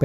เป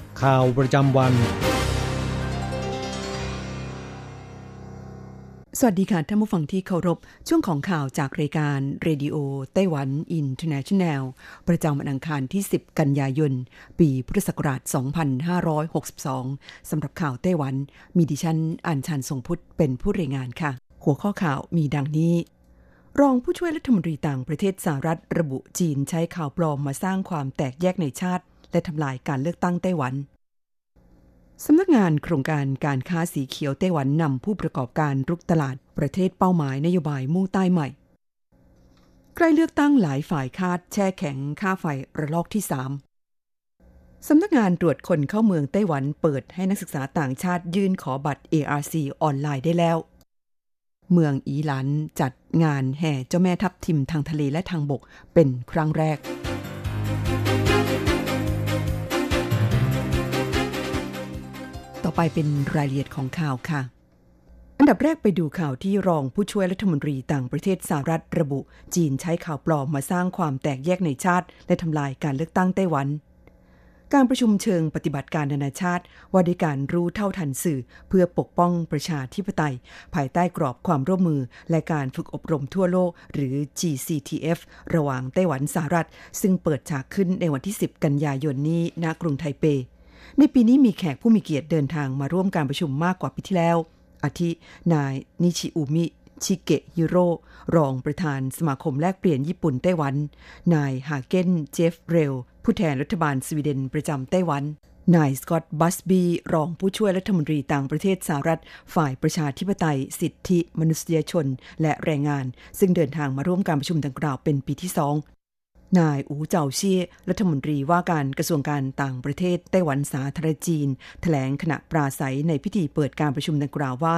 ข่าวประจำวันสวัสดีค่ะท่านผู้ฟังที่เคารพช่วงของข่าวจากรายการเรดิโอไต้หวันอินเตอร์เนชั่นแนลประจำวันอังคารที่10กันยายนปีพุทธศักราช2562สำหรับข่าวไต้หวันมีดิฉันอัญชันทรงพุทธเป็นผู้รายงานค่ะหัวข้อข่าวมีดังนี้รองผู้ช่วยรัฐมนตรีต่างประเทศสหรัฐระบุจีนใช้ข่าวปลอมมาสร้างความแตกแยกในชาติและทำลายการเลือกตั้งไต้หวันสำนักงานโครงการการค้าสีเขียวไต้หวันนำผู้ประกอบการรุกตลาดประเทศเป้าหมายนโยบายมู่ใต้ใหม่ใกล้เลือกตั้งหลายฝ่ายคาดแช่แข็งค่าไฟระลอกที่3สำนักงานตรวจคนเข้าเมืองไต้หวันเปิดให้นักศึกษาต่างชาติยื่นขอบัตร ARC ออนไลน์ได้แล้วเมืองอีหลันจัดงานแห่เจ้าแม่ทับทิมทางทะเลและทางบกเป็นครั้งแรกต่อไปเป็นรายละเอียดของข่าวค่ะอันดับแรกไปดูข่าวที่รองผู้ช่วยรัฐมนตรีต่างประเทศสหรัฐระบุจีนใช้ข่าวปลอมมาสร้างความแตกแยกในชาติและทำลายการเลือกตั้งไต้หวันการประชุมเชิงปฏิบัติการนานาชาติว่าด้วยการรู้เท่าทันสื่อเพื่อปกป้องประชาธิปไตยภายใต้กรอบความร่วมมือและการฝึกอบรมทั่วโลกหรือ GCTF ระหว่างไต้หวันสหรัฐซึ่งเปิดฉากขึ้นในวันที่10กันยายนนี้ณกรุงไทเปในปีนี้มีแขกผู้มีเกียรติเดินทางมาร่วมการประชุมมากกว่าปีที่แล้วอาทินายนิชิอุมิชิเกะฮิโร่รองประธานสมาคมแลกเปลี่ยนญี่ปุ่นไต้หวันนายฮาเกนเจฟเรลผู้แทนรัฐบาลสวีเดนประจำไต้หวันนายสกอตต์บัสบีรองผู้ช่วยรัฐมนตรีต่างประเทศสหรัฐฝ่ายประชาธิปไตยสิทธิมนุษยชนและแรงงานซึ่งเดินทางมาร่วมการประชุมดังกล่าวเป็นปีที่2นายอูเจาเชี่ยรัฐมนตรีว่าการกระทรวงการต่างประเทศไต้หวันสาธารณจีนแถลงขณะปราศัยในพิธีเปิดการประชุมดังกล่าวว่า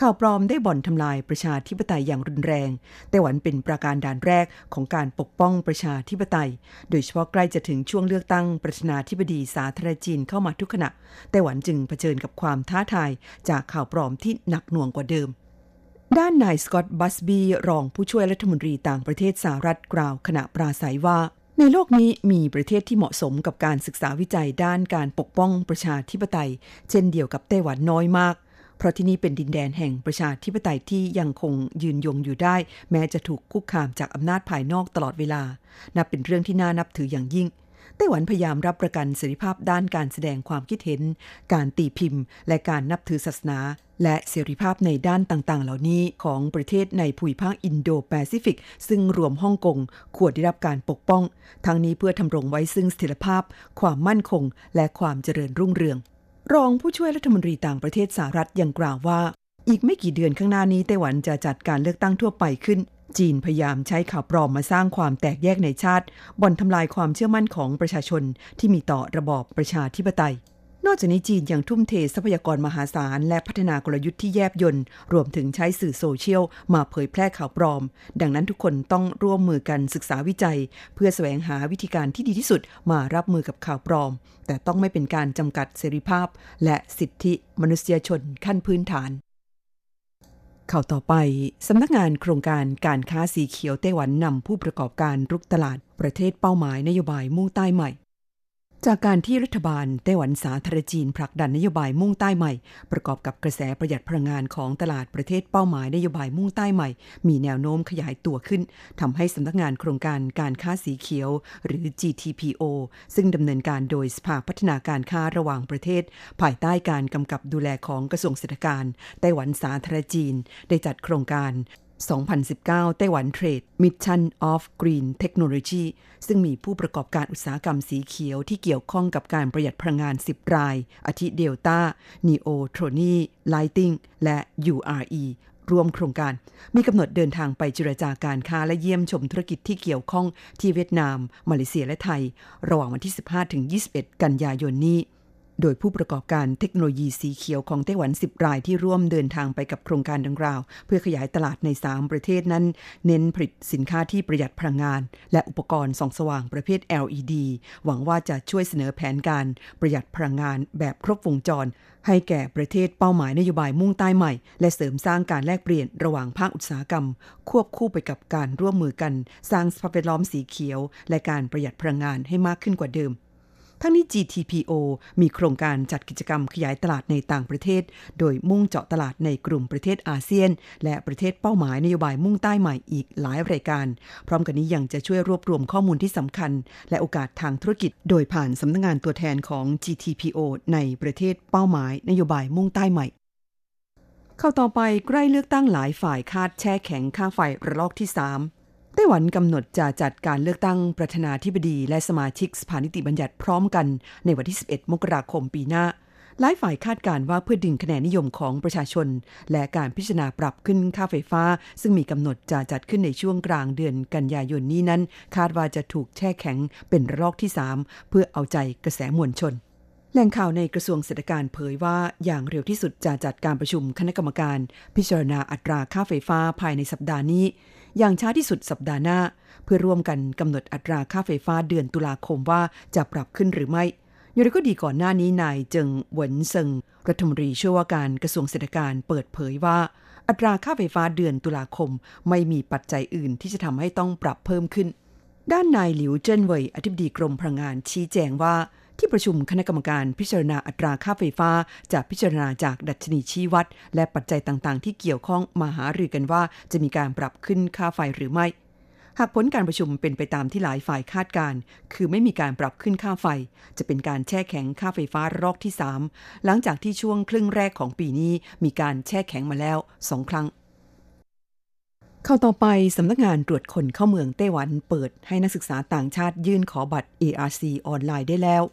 ข่าวปลอมได้บ่อนทำลายประชาธิปไตยอย่างรุนแรงไต้หวันเป็นประการด่านแรกของการปกป้องประชาธิปไตยโดยเฉพาะใกล้จะถึงช่วงเลือกตั้งประธานาธิบดีสาธารณจีนเข้ามาทุกขณะไต้หวันจึงเผชิญกับความท้าทายจากข่าวปลอมที่หนักหน่วงกว่าเดิมด้านนายสกอตต์บัสบีรองผู้ช่วยรัฐมนตรีต่างประเทศสหรัฐกล่าวขณะปราศัยว่าในโลกนี้มีประเทศที่เหมาะสมกับการศึกษาวิจัยด้านการปกป้องประชาธิปไตยเช่นเดียวกับไต้หวันน้อยมากเพราะที่นี่เป็นดินแดนแห่งประชาธิปไตยที่ยังคงยืนยงอยู่ได้แม้จะถูกคุกคามจากอำนาจภายนอกตลอดเวลานับเป็นเรื่องที่น่านับถืออย่างยิ่งไต้หวันพยายามรับประกันเสรีภาพด้านการแสดงความคิดเห็นการตีพิมพ์และการนับถือศาสนาและเสรีภาพในด้านต่างๆเหล่านี้ของประเทศในภูมิภาคอินโดแปซิฟิกซึ่งรวมฮ่องกงควรได้รับการปกป้องทั้งนี้เพื่อทำรงไว้ซึ่งเสถียรภาพความมั่นคงและความเจริญรุ่งเรืองรองผู้ช่วยรัฐมนตรีต่างประเทศสหรัฐยังกล่าวว่าอีกไม่กี่เดือนข้างหน้านี้ไต้หวันจะจัดการเลือกตั้งทั่วไปขึ้นจีนพยายามใช้ข่าวปลอมมาสร้างความแตกแยกในชาติบ่อนทำลายความเชื่อมั่นของประชาชนที่มีต่อระบอบประชาธิปไตยนอกจากนี้จีนยังทุ่มเททรัพยากรมหาศาลและพัฒนากลยุทธ์ที่แยบยลรวมถึงใช้สื่อโซเชียลมาเผยแพร่ข่าวปลอมดังนั้นทุกคนต้องร่วมมือกันศึกษาวิจัยเพื่อแสวงหาวิธีการที่ดีที่สุดมารับมือกับข่าวปลอมแต่ต้องไม่เป็นการจำกัดเสรีภาพและสิทธิมนุษยชนขั้นพื้นฐานข่าวต่อไปสำนักงานโครงการการค้าสีเขียวไต้หวันนำผู้ประกอบการรุกตลาดประเทศเป้าหมายนโยบายมู่ใต้ใหม่ จากการที่รัฐบาลไต้หวันสาธารณจีนผลักดันนโยบายมุ่งใต้ใหม่ประกอบกับกระแสประหยัดพลังงานของตลาดประเทศเป้าหมายนโยบายมุ่งใต้ใหม่มีแนวโน้มขยายตัวขึ้นทำให้สำนักงานโครงการการค้าสีเขียวหรือ GTPO ซึ่งดำเนินการโดยสภาพัฒนาการค้าระหว่างประเทศภายใต้การกำกับดูแลของกระทรวงเศรษฐกิจไต้หวันสาธารณจีนได้จัดโครงการ2019 ไต้หวันเทรด Mission of Green Technology ซึ่งมีผู้ประกอบการอุตสาหกรรมสีเขียวที่เกี่ยวข้องกับการประหยัดพลังงาน10รายอาทิเดลต้า นีโอโทรนี ไลติง และ URE รวมโครงการมีกำหนดเดินทางไปเจรจาการค้าและเยี่ยมชมธุรกิจที่เกี่ยวข้องที่เวียดนาม มาเลเซียและไทยระหว่างวันที่ 15-21 กันยายนนี้โดยผู้ประกอบการเทคโนโลยีสีเขียวของไต้หวัน10รายที่ร่วมเดินทางไปกับโครงการดังกล่าวเพื่อขยายตลาดใน3ประเทศนั้นเน้นผลิตสินค้าที่ประหยัดพลังงานและอุปกรณ์ส่องสว่างประเภท LED หวังว่าจะช่วยเสนอแผนการประหยัดพลังงานแบบครบวงจรให้แก่ประเทศเป้าหมายนโยบายมุ่งใต้ใหม่และเสริมสร้างการแลกเปลี่ยนระหว่างภาคอุตสาหกรรมควบคู่ไปกับการร่วมมือกันสร้างสภาพแวดล้อมสีเขียวและการประหยัดพลังงานให้มากขึ้นกว่าเดิมทั้งนี้ GTPO มีโครงการจัดกิจกรรมขยายตลาดในต่างประเทศโดยมุ่งเจาะตลาดในกลุ่มประเทศอาเซียนและประเทศเป้าหมายนโยบายมุ่งใต้ใหม่อีกหลายรายการพร้อมกันนี้ยังจะช่วยรวบรวมข้อมูลที่สำคัญและโอกาสทางธุรกิจโดยผ่านสำนักงานตัวแทนของ GTPO ในประเทศเป้าหมายนโยบายมุ่งใต้ใหม่เข้าต่อไปใกล้เลือกตั้งหลายฝ่ายคาดแช่แข็งค่าไฟระลอกที่3ไต้หวันกำหนดจะจัดการเลือกตั้งประธานาธิบดีและสมาชิกสภานิติบัญญัติพร้อมกันในวันที่ 11 มกราคมปีหน้าหลายฝ่ายคาดการณ์ว่าเพื่อดึงคะแนนนิยมของประชาชนและการพิจารณาปรับขึ้นค่าไฟฟ้าซึ่งมีกำหนดจะจัดขึ้นในช่วงกลางเดือนกันยายนนี้นั้นคาดว่าจะถูกแช่แข็งเป็นระลอกที่ 3เพื่อเอาใจกระแสมวลชนแหล่งข่าวในกระทรวงเศรษฐกิจเผยว่าอย่างเร็วที่สุดจะจัดการประชุมคณะกรรมการพิจารณาอัตราค่าไฟฟ้าภายในสัปดาห์นี้อย่างช้าที่สุดสัปดาห์หน้าเพื่อร่วมกันกำหนดอัตราค่าไฟฟ้าเดือนตุลาคมว่าจะปรับขึ้นหรือไม่อย่างไรก็ดีก่อนหน้านี้นายเจิงเหวินเซิงรัฐมนตรีช่วยว่าการกระทรวงเศรษฐกิจเปิดเผยว่าอัตราค่าไฟฟ้าเดือนตุลาคมไม่มีปัจจัยอื่นที่จะทำให้ต้องปรับเพิ่มขึ้นด้านนายหลิวเจิ้นเว่ยอธิบดีกรมพลังงานชี้แจงว่าที่ประชุมคณะกรรมการพิจารณาอัตราค่าไฟฟ้าจะพิจารณาจากดัชนีชี้วัดและปัจจัยต่างๆที่เกี่ยวข้องมาหารือกันว่าจะมีการปรับขึ้นค่าไฟหรือไม่หากผลการประชุมเป็นไปตามที่หลายฝ่ายคาดการณ์คือไม่มีการปรับขึ้นค่าไฟจะเป็นการแช่แข็งค่าไฟฟ้ารอบที่3หลังจากที่ช่วงครึ่งแรกของปีนี้มีการแช่แข็งมาแล้ว2ครั้งเข้าต่อไปสำนักงานตรวจคนเข้าเมืองไต้หวันเปิดให้นักศึกษาต่างชาติยื่นขอบัตร ARC ออนไลน์ได้แล้ว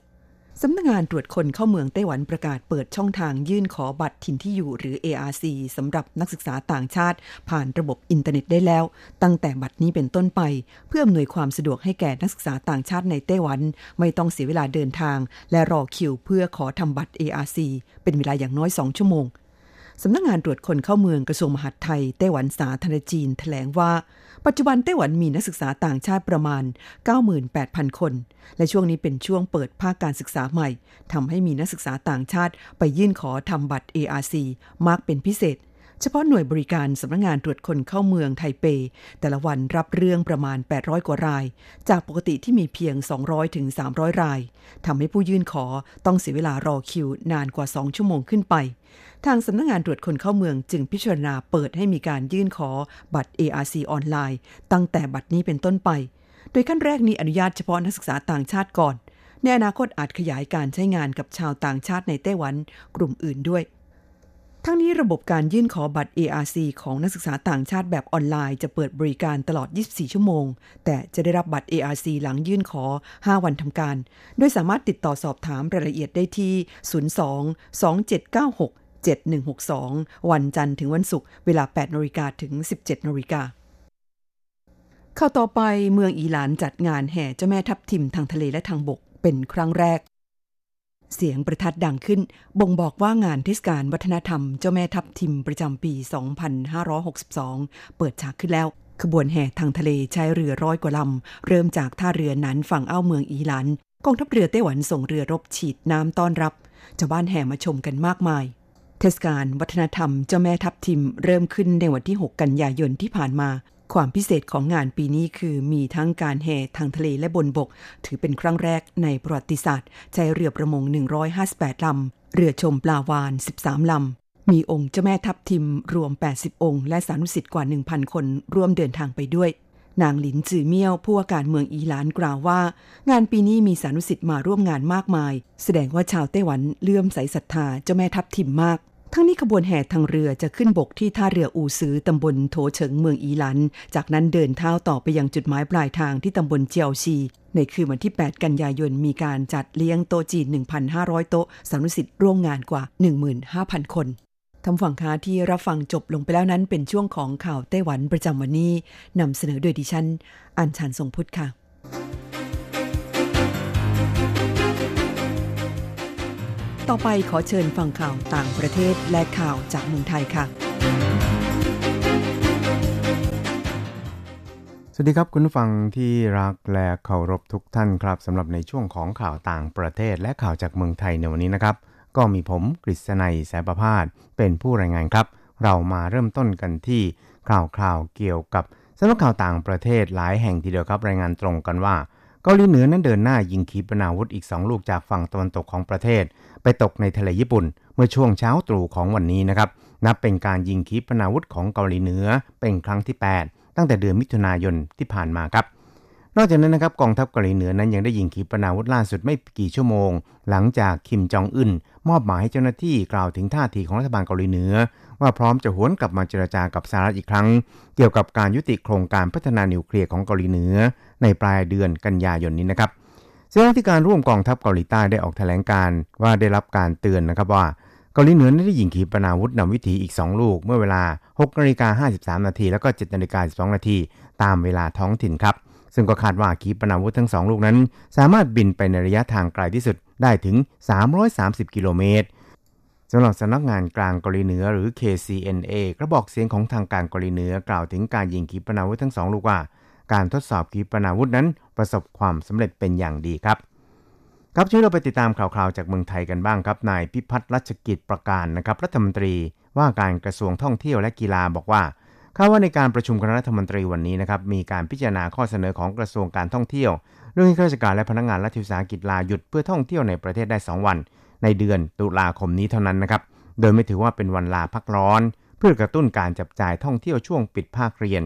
สำนักงานตรวจคนเข้าเมืองไต้หวันประกาศเปิดช่องทางยื่นขอบัตรถิ่นที่อยู่หรือ ARC สำหรับนักศึกษาต่างชาติผ่านระบบอินเทอร์เน็ตได้แล้วตั้งแต่บัตรนี้เป็นต้นไปเพื่ออำนวยความสะดวกให้แก่นักศึกษาต่างชาติในไต้หวันไม่ต้องเสียเวลาเดินทางและรอคิวเพื่อขอทำบัตร ARC เป็นเวลาอย่างน้อย2ชั่วโมงสำนักงานตรวจคนเข้าเมืองกระทรวงมหาดไทยไต้หวันสาธารณจีนแถลงว่าปัจจุบันไต้หวันมีนักศึกษาต่างชาติประมาณ 98,000 คนและช่วงนี้เป็นช่วงเปิดภาคการศึกษาใหม่ทำให้มีนักศึกษาต่างชาติไปยื่นขอทำบัตร ARC มากเป็นพิเศษเฉพาะหน่วยบริการสำนักงานตรวจคนเข้าเมืองไทเปแต่ละวันรับเรื่องประมาณ800กว่ารายจากปกติที่มีเพียง 200-300 รายทำให้ผู้ยื่นขอต้องเสียเวลารอคิวนานกว่า2ชั่วโมงขึ้นไปทางสำนักงานตรวจคนเข้าเมืองจึงพิจารณาเปิดให้มีการยื่นขอบัตร ARC ออนไลน์ตั้งแต่บัตรนี้เป็นต้นไปโดยขั้นแรกนี้อนุญาตเฉพาะนักศึกษาต่างชาติก่อนในอนาคตอาจขยายการใช้งานกับชาวต่างชาติในไต้หวันกลุ่มอื่นด้วยทั้งนี้ระบบการยื่นขอบัตร ARC ของนักศึกษาต่างชาติแบบออนไลน์จะเปิดบริการตลอด24ชั่วโมงแต่จะได้รับบัตร ARC หลังยื่นขอ5วันทำการโดยสามารถติดต่อสอบถามรายละเอียดได้ที่02-2796-7162วันจันทร์ถึงวันศุกร์เวลา 8:00 นถึง 17:00 นเข้าต่อไปเมืองอีหลานจัดงานแห่เจ้าแม่ทับทิมทางทะเลและทางบกเป็นครั้งแรกเสียงประทัดดังขึ้นบ่งบอกว่างานเทศกาลวัฒนธรรมเจ้าแม่ทับทิมประจำปี 2562 เปิดฉากขึ้นแล้วขบวนแห่ทางทะเลใช้เรือร้อยกว่าลำเริ่มจากท่าเรือหนานฝั่งอ่าวเมืองอีหลานกองทัพเรือไต้หวันส่งเรือรบฉีดน้ำต้อนรับชาวบ้านแห่มาชมกันมากมายเทศกาลวัฒนธรรมเจ้าแม่ทับทิมเริ่มขึ้นในวันที่6 กันยายนที่ผ่านมา ความพิเศษของงานปีนี้คือมีทั้งการแห่ทางทะเลและบนบกถือเป็นครั้งแรกในประวัติศาสตร์ใช้เรือประมง158ลำเรือชมปลาวาฬ13ลำมีองค์เจ้าแม่ทับทิมรวม80องค์และสานุศิษย์กว่า 1,000 คนร่วมเดินทางไปด้วยนางหลินจือเมี่ยวผู้ว่าการเมืองอีหลานกล่าวว่างานปีนี้มีสานุศิษย์มาร่วมงานมากมายแสดงว่าชาวไต้หวันเลื่อมใสศรัทธาเจ้าแม่ทับทิมมากทั้งนี้ขบวนแห่ทางเรือจะขึ้นบกที่ท่าเรืออู่ซือตำบลโถเฉิงเมืองอีหลันจากนั้นเดินเท้าต่อไปยังจุดหมายปลายทางที่ตำบลเจียวชีในคืนวันที่8กันยายนมีการจัดเลี้ยงโต๊ะจีน 1,500 โต๊ะสานุศิษย์ร่วมงานกว่า 15,000 คนท่านฟังค้าที่รับฟังจบลงไปแล้วนั้นเป็นช่วงของข่าวไต้หวันประจำวันนี้นำเสนอโดยดิฉันอัญชันทรงพุทธค่ะต่อไปขอเชิญฟังข่าวต่างประเทศและข่าวจากเมืองไทยค่ะสวัสดีครับคุณผู้ฟังที่รักและเคารพทุกท่านครับสำหรับในช่วงของข่าวต่างประเทศและข่าวจากเมืองไทยในวันนี้นะครับก็มีผมกฤษณัย สายประภาสเป็นผู้รายงานครับเรามาเริ่มต้นกันที่ข่าวเกี่ยวกับสำนักข่าวต่างประเทศหลายแห่งทีเดียวครับรายงานตรงกันว่าเกาหลีเหนือนั้นเดินหน้ายิงขีปนาวุธอีก2ลูกจากฝั่งตะวันตกของประเทศไปตกในทะเลญี่ปุ่นเมื่อช่วงเช้าตรู่ของวันนี้นะครับนับเป็นการยิงขีปนาวุธของเกาหลีเหนือเป็นครั้งที่8ตั้งแต่เดือนมิถุนายนที่ผ่านมาครับนอกจากนั้นนะครับกองทัพเกาหลีเหนือนั้นยังได้ยิงขีปนาวุธล่าสุดไม่กี่ชั่วโมงหลังจากคิมจองอึนมอบหมายให้เจ้าหน้าที่กล่าวถึงท่าทีของรัฐบาลเกาหลีเหนือว่าพร้อมจะหวนกลับมาเจรจากับสหรัฐอีกครั้งเกี่ยวกับการยุติโครงการพัฒนานิวเคลียร์ของเกาหลีเหนือในปลายเดือนกันยายนนี้นะครับซึ่งรัฐการร่วมกองทัพเกาหลีใต้ได้ออกแถลงการณ์ว่าได้รับการเตือนนะครับว่าเกาหลีเหนือได้ยิงขีปนาวุธนำวิถีอีก2ลูกเมื่อเวลา 6:53 นแล้วก็ 7:12 นตามเวลาท้องถิ่นครับซึ่งก็คาดว่าขีปนาวุธทั้ง2ลูกนั้นสามารถบินไปในระยะทางไกลที่สุดได้ถึง330กิโลเมตรสำหรับสำนักงานกลางเกาหลีเหนือหรือ KCNA กระบอกเสียงของทางการเกาหลีเหนือกล่าวถึงการยิงขีปนาวุธทั้ง2ลูกว่าการทดสอบขีปนาวุธนั้นประสบความสำเร็จเป็นอย่างดีครับครับช่วยเราไปติดตามข่าวๆจากเมืองไทยกันบ้างครับนายพิพัฒน์รัชกิจประการนะครับรัฐมนตรีว่าการกระทรวงท่องเที่ยวและกีฬาบอกว่าคาดว่าในการประชุมคณะรัฐมนตรีวันนี้นะครับมีการพิจารณาข้อเสนอของกระทรวงการท่องเที่ยวเรื่องให้ข้าราชการและพนักงานรัฐวิสาหกิจลาหยุดเพื่อท่องเที่ยวในประเทศได้2วันในเดือนตุลาคมนี้เท่านั้นนะครับโดยไม่ถือว่าเป็นวันลาพักร้อนเพื่อกระตุ้นการจับจ่ายท่องเที่ยวช่วงปิดภาคเรียน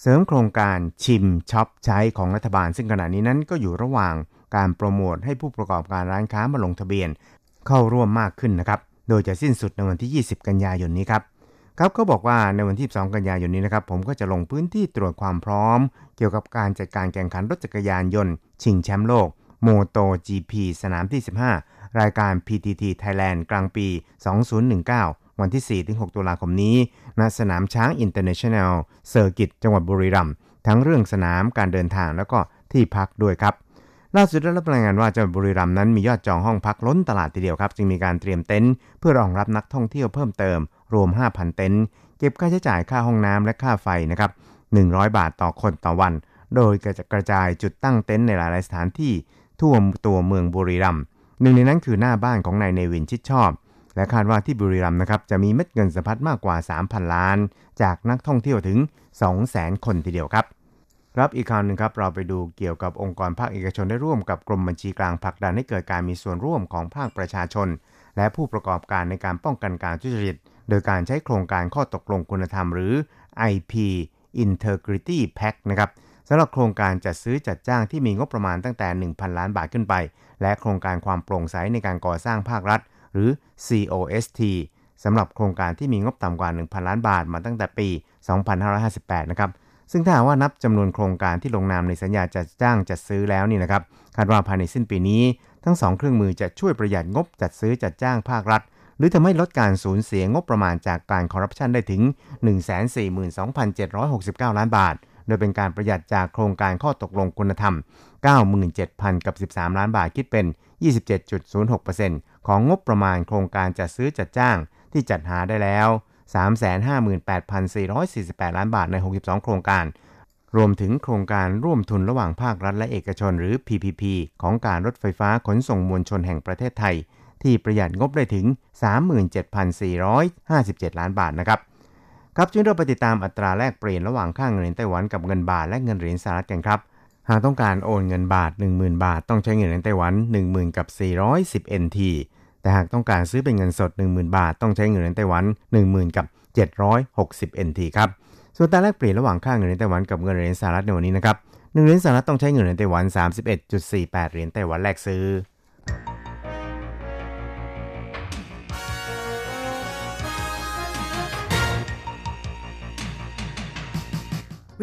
เสริมโครงการชิมช็อปใช้ของรัฐบาลซึ่งขณะนี้นั้นก็อยู่ระหว่างการโปรโมทให้ผู้ประกอบการร้านค้ามาลงทะเบียนเข้าร่วมมากขึ้นนะครับโดยจะสิ้นสุดในวันที่20กันยายนนี้ครับเขาบอกว่าในวันที่2กันยายนนี้นะครับผมก็จะลงพื้นที่ตรวจความพร้อมเกี่ยวกับการจัดการแข่งขันรถจักรยานยนต์ชิงแชมป์โลก MotoGP สนามที่15รายการ PTT Thailand กลางปี 2019 วันที่ 4-6 ตุลาคมนี้ณสนามช้าง International Circuit จังหวัดบุรีรัมย์ทั้งเรื่องสนามการเดินทางแล้วก็ที่พักด้วยครับล่าสุดได้รับรายงานว่าจังหวัดบุรีรัมย์นั้นมียอดจองห้องพักล้นตลาดทีเดียวครับจึงมีการเตรียมเต็นท์เพื่อรองรับนักท่องเที่ยวเพิ่มเติมรวม 5,000 เต็นท์เก็บค่าใช้จ่ายค่าห้องน้ำและค่าไฟนะครับ100 บาทต่อคนต่อวันโดยกระจายจุดตั้งเต็นท์ในหลายสถานที่ทั่วตัวเมืองบุรีรัมย์หนึ่งในนั้นคือหน้าบ้านของนายเนวินชิดชอบและคาดว่าที่บุรีรัมย์นะครับจะมีเม็ดเงินสะพัดมากกว่า 3,000 ล้านจากนักท่องเที่ยวถึง 200,000 คนทีเดียวครับอีกข่าวนึงครับเราไปดูเกี่ยวกับองค์กรภาคเอกชนได้ร่วมกับกรมบัญชีกลางผลักดันให้เกิดการมีส่วนร่วมของภาคประชาชนและผู้ประกอบการในการป้องกันการทุจริตโดยการใช้โครงการข้อตกลงคุณธรรมหรือ IP Integrity Pact นะครับสำหรับโครงการจัดซื้อจัดจ้างที่มีงบประมาณตั้งแต่ 1,000 ล้านบาทขึ้นไปและโครงการความโปร่งใสในการก่อสร้างภาครัฐหรือ COST สำหรับโครงการที่มีงบต่ำกว่า 1,000 ล้านบาทมาตั้งแต่ปี 2558 นะครับซึ่งถ้าว่านับจำนวนโครงการที่ลงนามในสัญญาจัดจ้างจัดซื้อแล้วนี่นะครับคาดว่าภายในสิ้นปีนี้ทั้ง2เครื่องมือจะช่วยประหยัดงบจัดซื้อจัดจ้างภาครัฐหรือทำให้ลดการสูญเสียงบประมาณจากการคอร์รัปชันได้ถึง 142,769 ล้านบาทโดยเป็นการประหยัดจากโครงการข้อตกลงคุณธรรม 97,013 ล้านบาทคิดเป็น 27.06% ของงบประมาณโครงการจัดซื้อจัดจ้างที่จัดหาได้แล้ว 358,448 ล้านบาทใน62โครงการรวมถึงโครงการร่วมทุนระหว่างภาครัฐและเอกชนหรือ PPP ของการรถไฟฟ้าขนส่งมวลชนแห่งประเทศไทยที่ประหยัดงบได้ถึง 37,457 ล้านบาทนะครับ ครับจึงเราไปติดตามอัตราแลกเปลี่ยนระหว่างค่าเงินเหรียญไต้หวันกับเงินบาทและเงินเหรียญสหรัฐกันครับหากต้องการโอนเงินบาท 10,000 บาทต้องใช้เงินเหรียญไต้หวัน 10,000 กับ 410 NT แต่หากต้องการซื้อเป็นเงินสด 10,000 บาทต้องใช้เงินเหรียญไต้หวัน 10,000 กับ 760 NT ครับส่วนอัตราแลกเปลี่ยนระหว่างค่าเงินเหรียญไต้หวันกับเงินเหรียญสหรัฐในวันนี้นะครับ1เหรียญสหรัฐต้องใช้เงินเหรียญไต้หวัน 31.48 เหรียญไต้หวันแลกซื้อว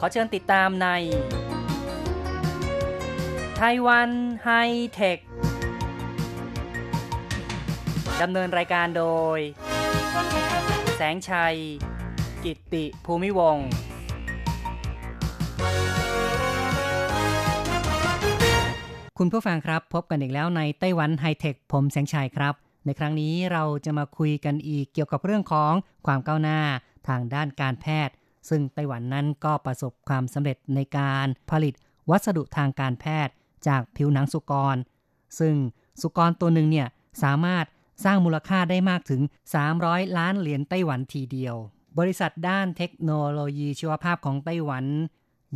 ขอเชิญติดตามในไต้หวันไฮเทคดำเนินรายการโดยแสงชัยกิตติภูมิวงศ์คุณผู้ฟังครับพบกันอีกแล้วในไต้หวันไฮเทคผมแสงชัยครับในครั้งนี้เราจะมาคุยกันอีกเกี่ยวกับเรื่องของความก้าวหน้าทางด้านการแพทย์ซึ่งไต้หวันนั้นก็ประสบความสำเร็จในการผลิตวัสดุทางการแพทย์จากผิวหนังสุกรซึ่งสุกรตัวหนึ่งเนี่ยสามารถสร้างมูลค่าได้มากถึง300 ล้านเหรียญไต้หวันทีเดียวบริษัทด้านเทคโนโลยีชีวภาพของไต้หวัน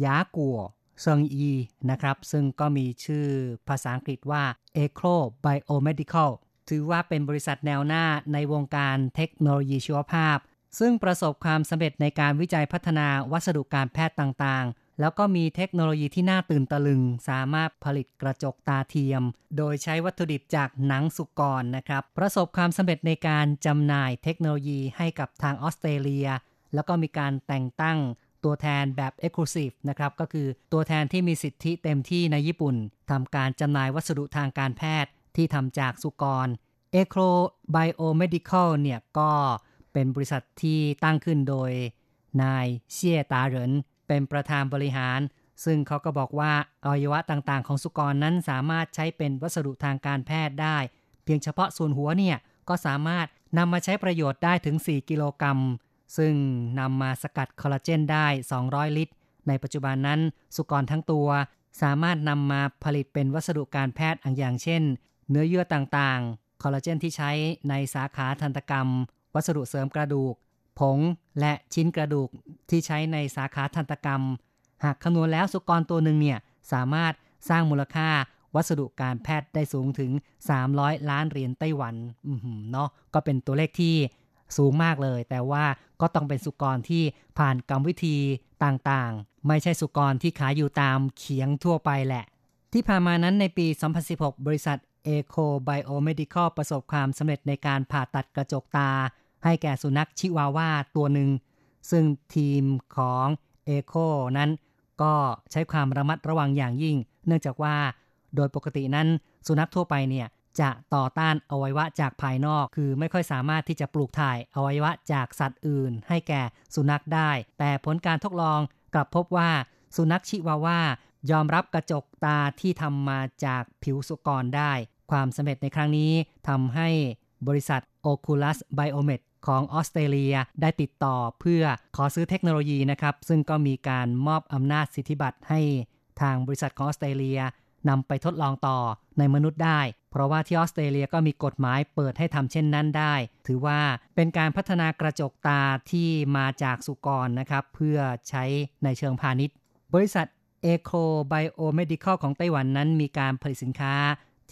ยากัวเซิงอีนะครับซึ่งก็มีชื่อภาษาอังกฤษว่า Acro Biomedical ถือว่าเป็นบริษัทแนวหน้าในวงการเทคโนโลยีชีวภาพซึ่งประสบความสำเร็จในการวิจัยพัฒนาวัสดุการแพทย์ต่างๆแล้วก็มีเทคโนโลยีที่น่าตื่นตะลึงสามารถผลิตกระจกตาเทียมโดยใช้วัตถุดิบจากหนังสุกรนะครับประสบความสำเร็จในการจำหน่ายเทคโนโลยีให้กับทางออสเตรเลียแล้วก็มีการแต่งตั้งตัวแทนแบบ Exclusive นะครับก็คือตัวแทนที่มีสิทธิเต็มที่ในญี่ปุ่นทำการจำหน่ายวัสดุทางการแพทย์ที่ทำจากสุกร Acro Biomedical เนี่ยก็เป็นบริษัทที่ตั้งขึ้นโดยนายเชี่ยตาเหรินเป็นประธานบริหารซึ่งเขาก็บอกว่าอวัยวะต่างๆของสุกรนั้นสามารถใช้เป็นวัสดุทางการแพทย์ได้เพียงเฉพาะส่วนหัวเนี่ยก็สามารถนำมาใช้ประโยชน์ได้ถึง4 กิโลกรัมซึ่งนำมาสกัดคอลลาเจนได้200 ลิตรในปัจจุบันนั้นสุกรทั้งตัวสามารถนำมาผลิตเป็นวัสดุการแพทย์อย่างเช่นเนื้อเยื่อต่างๆคอลลาเจนที่ใช้ในสาขาทันตกรรมวัสดุเสริมกระดูกผงและชิ้นกระดูกที่ใช้ในสาขาทันตกรรมหากคำนวณแล้วสุกรตัวหนึ่งเนี่ยสามารถสร้างมูลค่าวัสดุการแพทย์ได้สูงถึง300 ล้านเหรียญไต้หวันเนาะก็เป็นตัวเลขที่สูงมากเลยแต่ว่าก็ต้องเป็นสุกรที่ผ่านกรรมวิธีต่างๆไม่ใช่สุกรที่ขายอยู่ตามเขียงทั่วไปแหละที่ผ่านมานั้นในปี 2016 บริษัท Echo Biomedical ประสบความสำเร็จในการผ่าตัดกระจกตาให้แก่สุนัขชิวาว่าตัวหนึ่งซึ่งทีมของเอโคนั้นก็ใช้ความระมัดระวังอย่างยิ่งเนื่องจากว่าโดยปกตินั้นสุนัขทั่วไปเนี่ยจะต่อต้านอวัยวะจากภายนอกคือไม่ค่อยสามารถที่จะปลูกถ่ายอวัยวะจากสัตว์อื่นให้แก่สุนัขได้แต่ผลการทดลองกลับพบว่าสุนัขชิวาว่ายอมรับกระจกตาที่ทำมาจากผิวสุกรได้ความสำเร็จในครั้งนี้ทำให้บริษัท Oculus Biomedของออสเตรเลียได้ติดต่อเพื่อขอซื้อเทคโนโลยีนะครับซึ่งก็มีการมอบอำนาจสิทธิบัตรให้ทางบริษัทของออสเตรเลียนำไปทดลองต่อในมนุษย์ได้เพราะว่าที่ออสเตรเลียก็มีกฎหมายเปิดให้ทำเช่นนั้นได้ถือว่าเป็นการพัฒนากระจกตาที่มาจากสุกรนะครับเพื่อใช้ในเชิงพาณิชย์บริษัท Echo Biomedical ของไต้หวันนั้นมีการผลิตสินค้า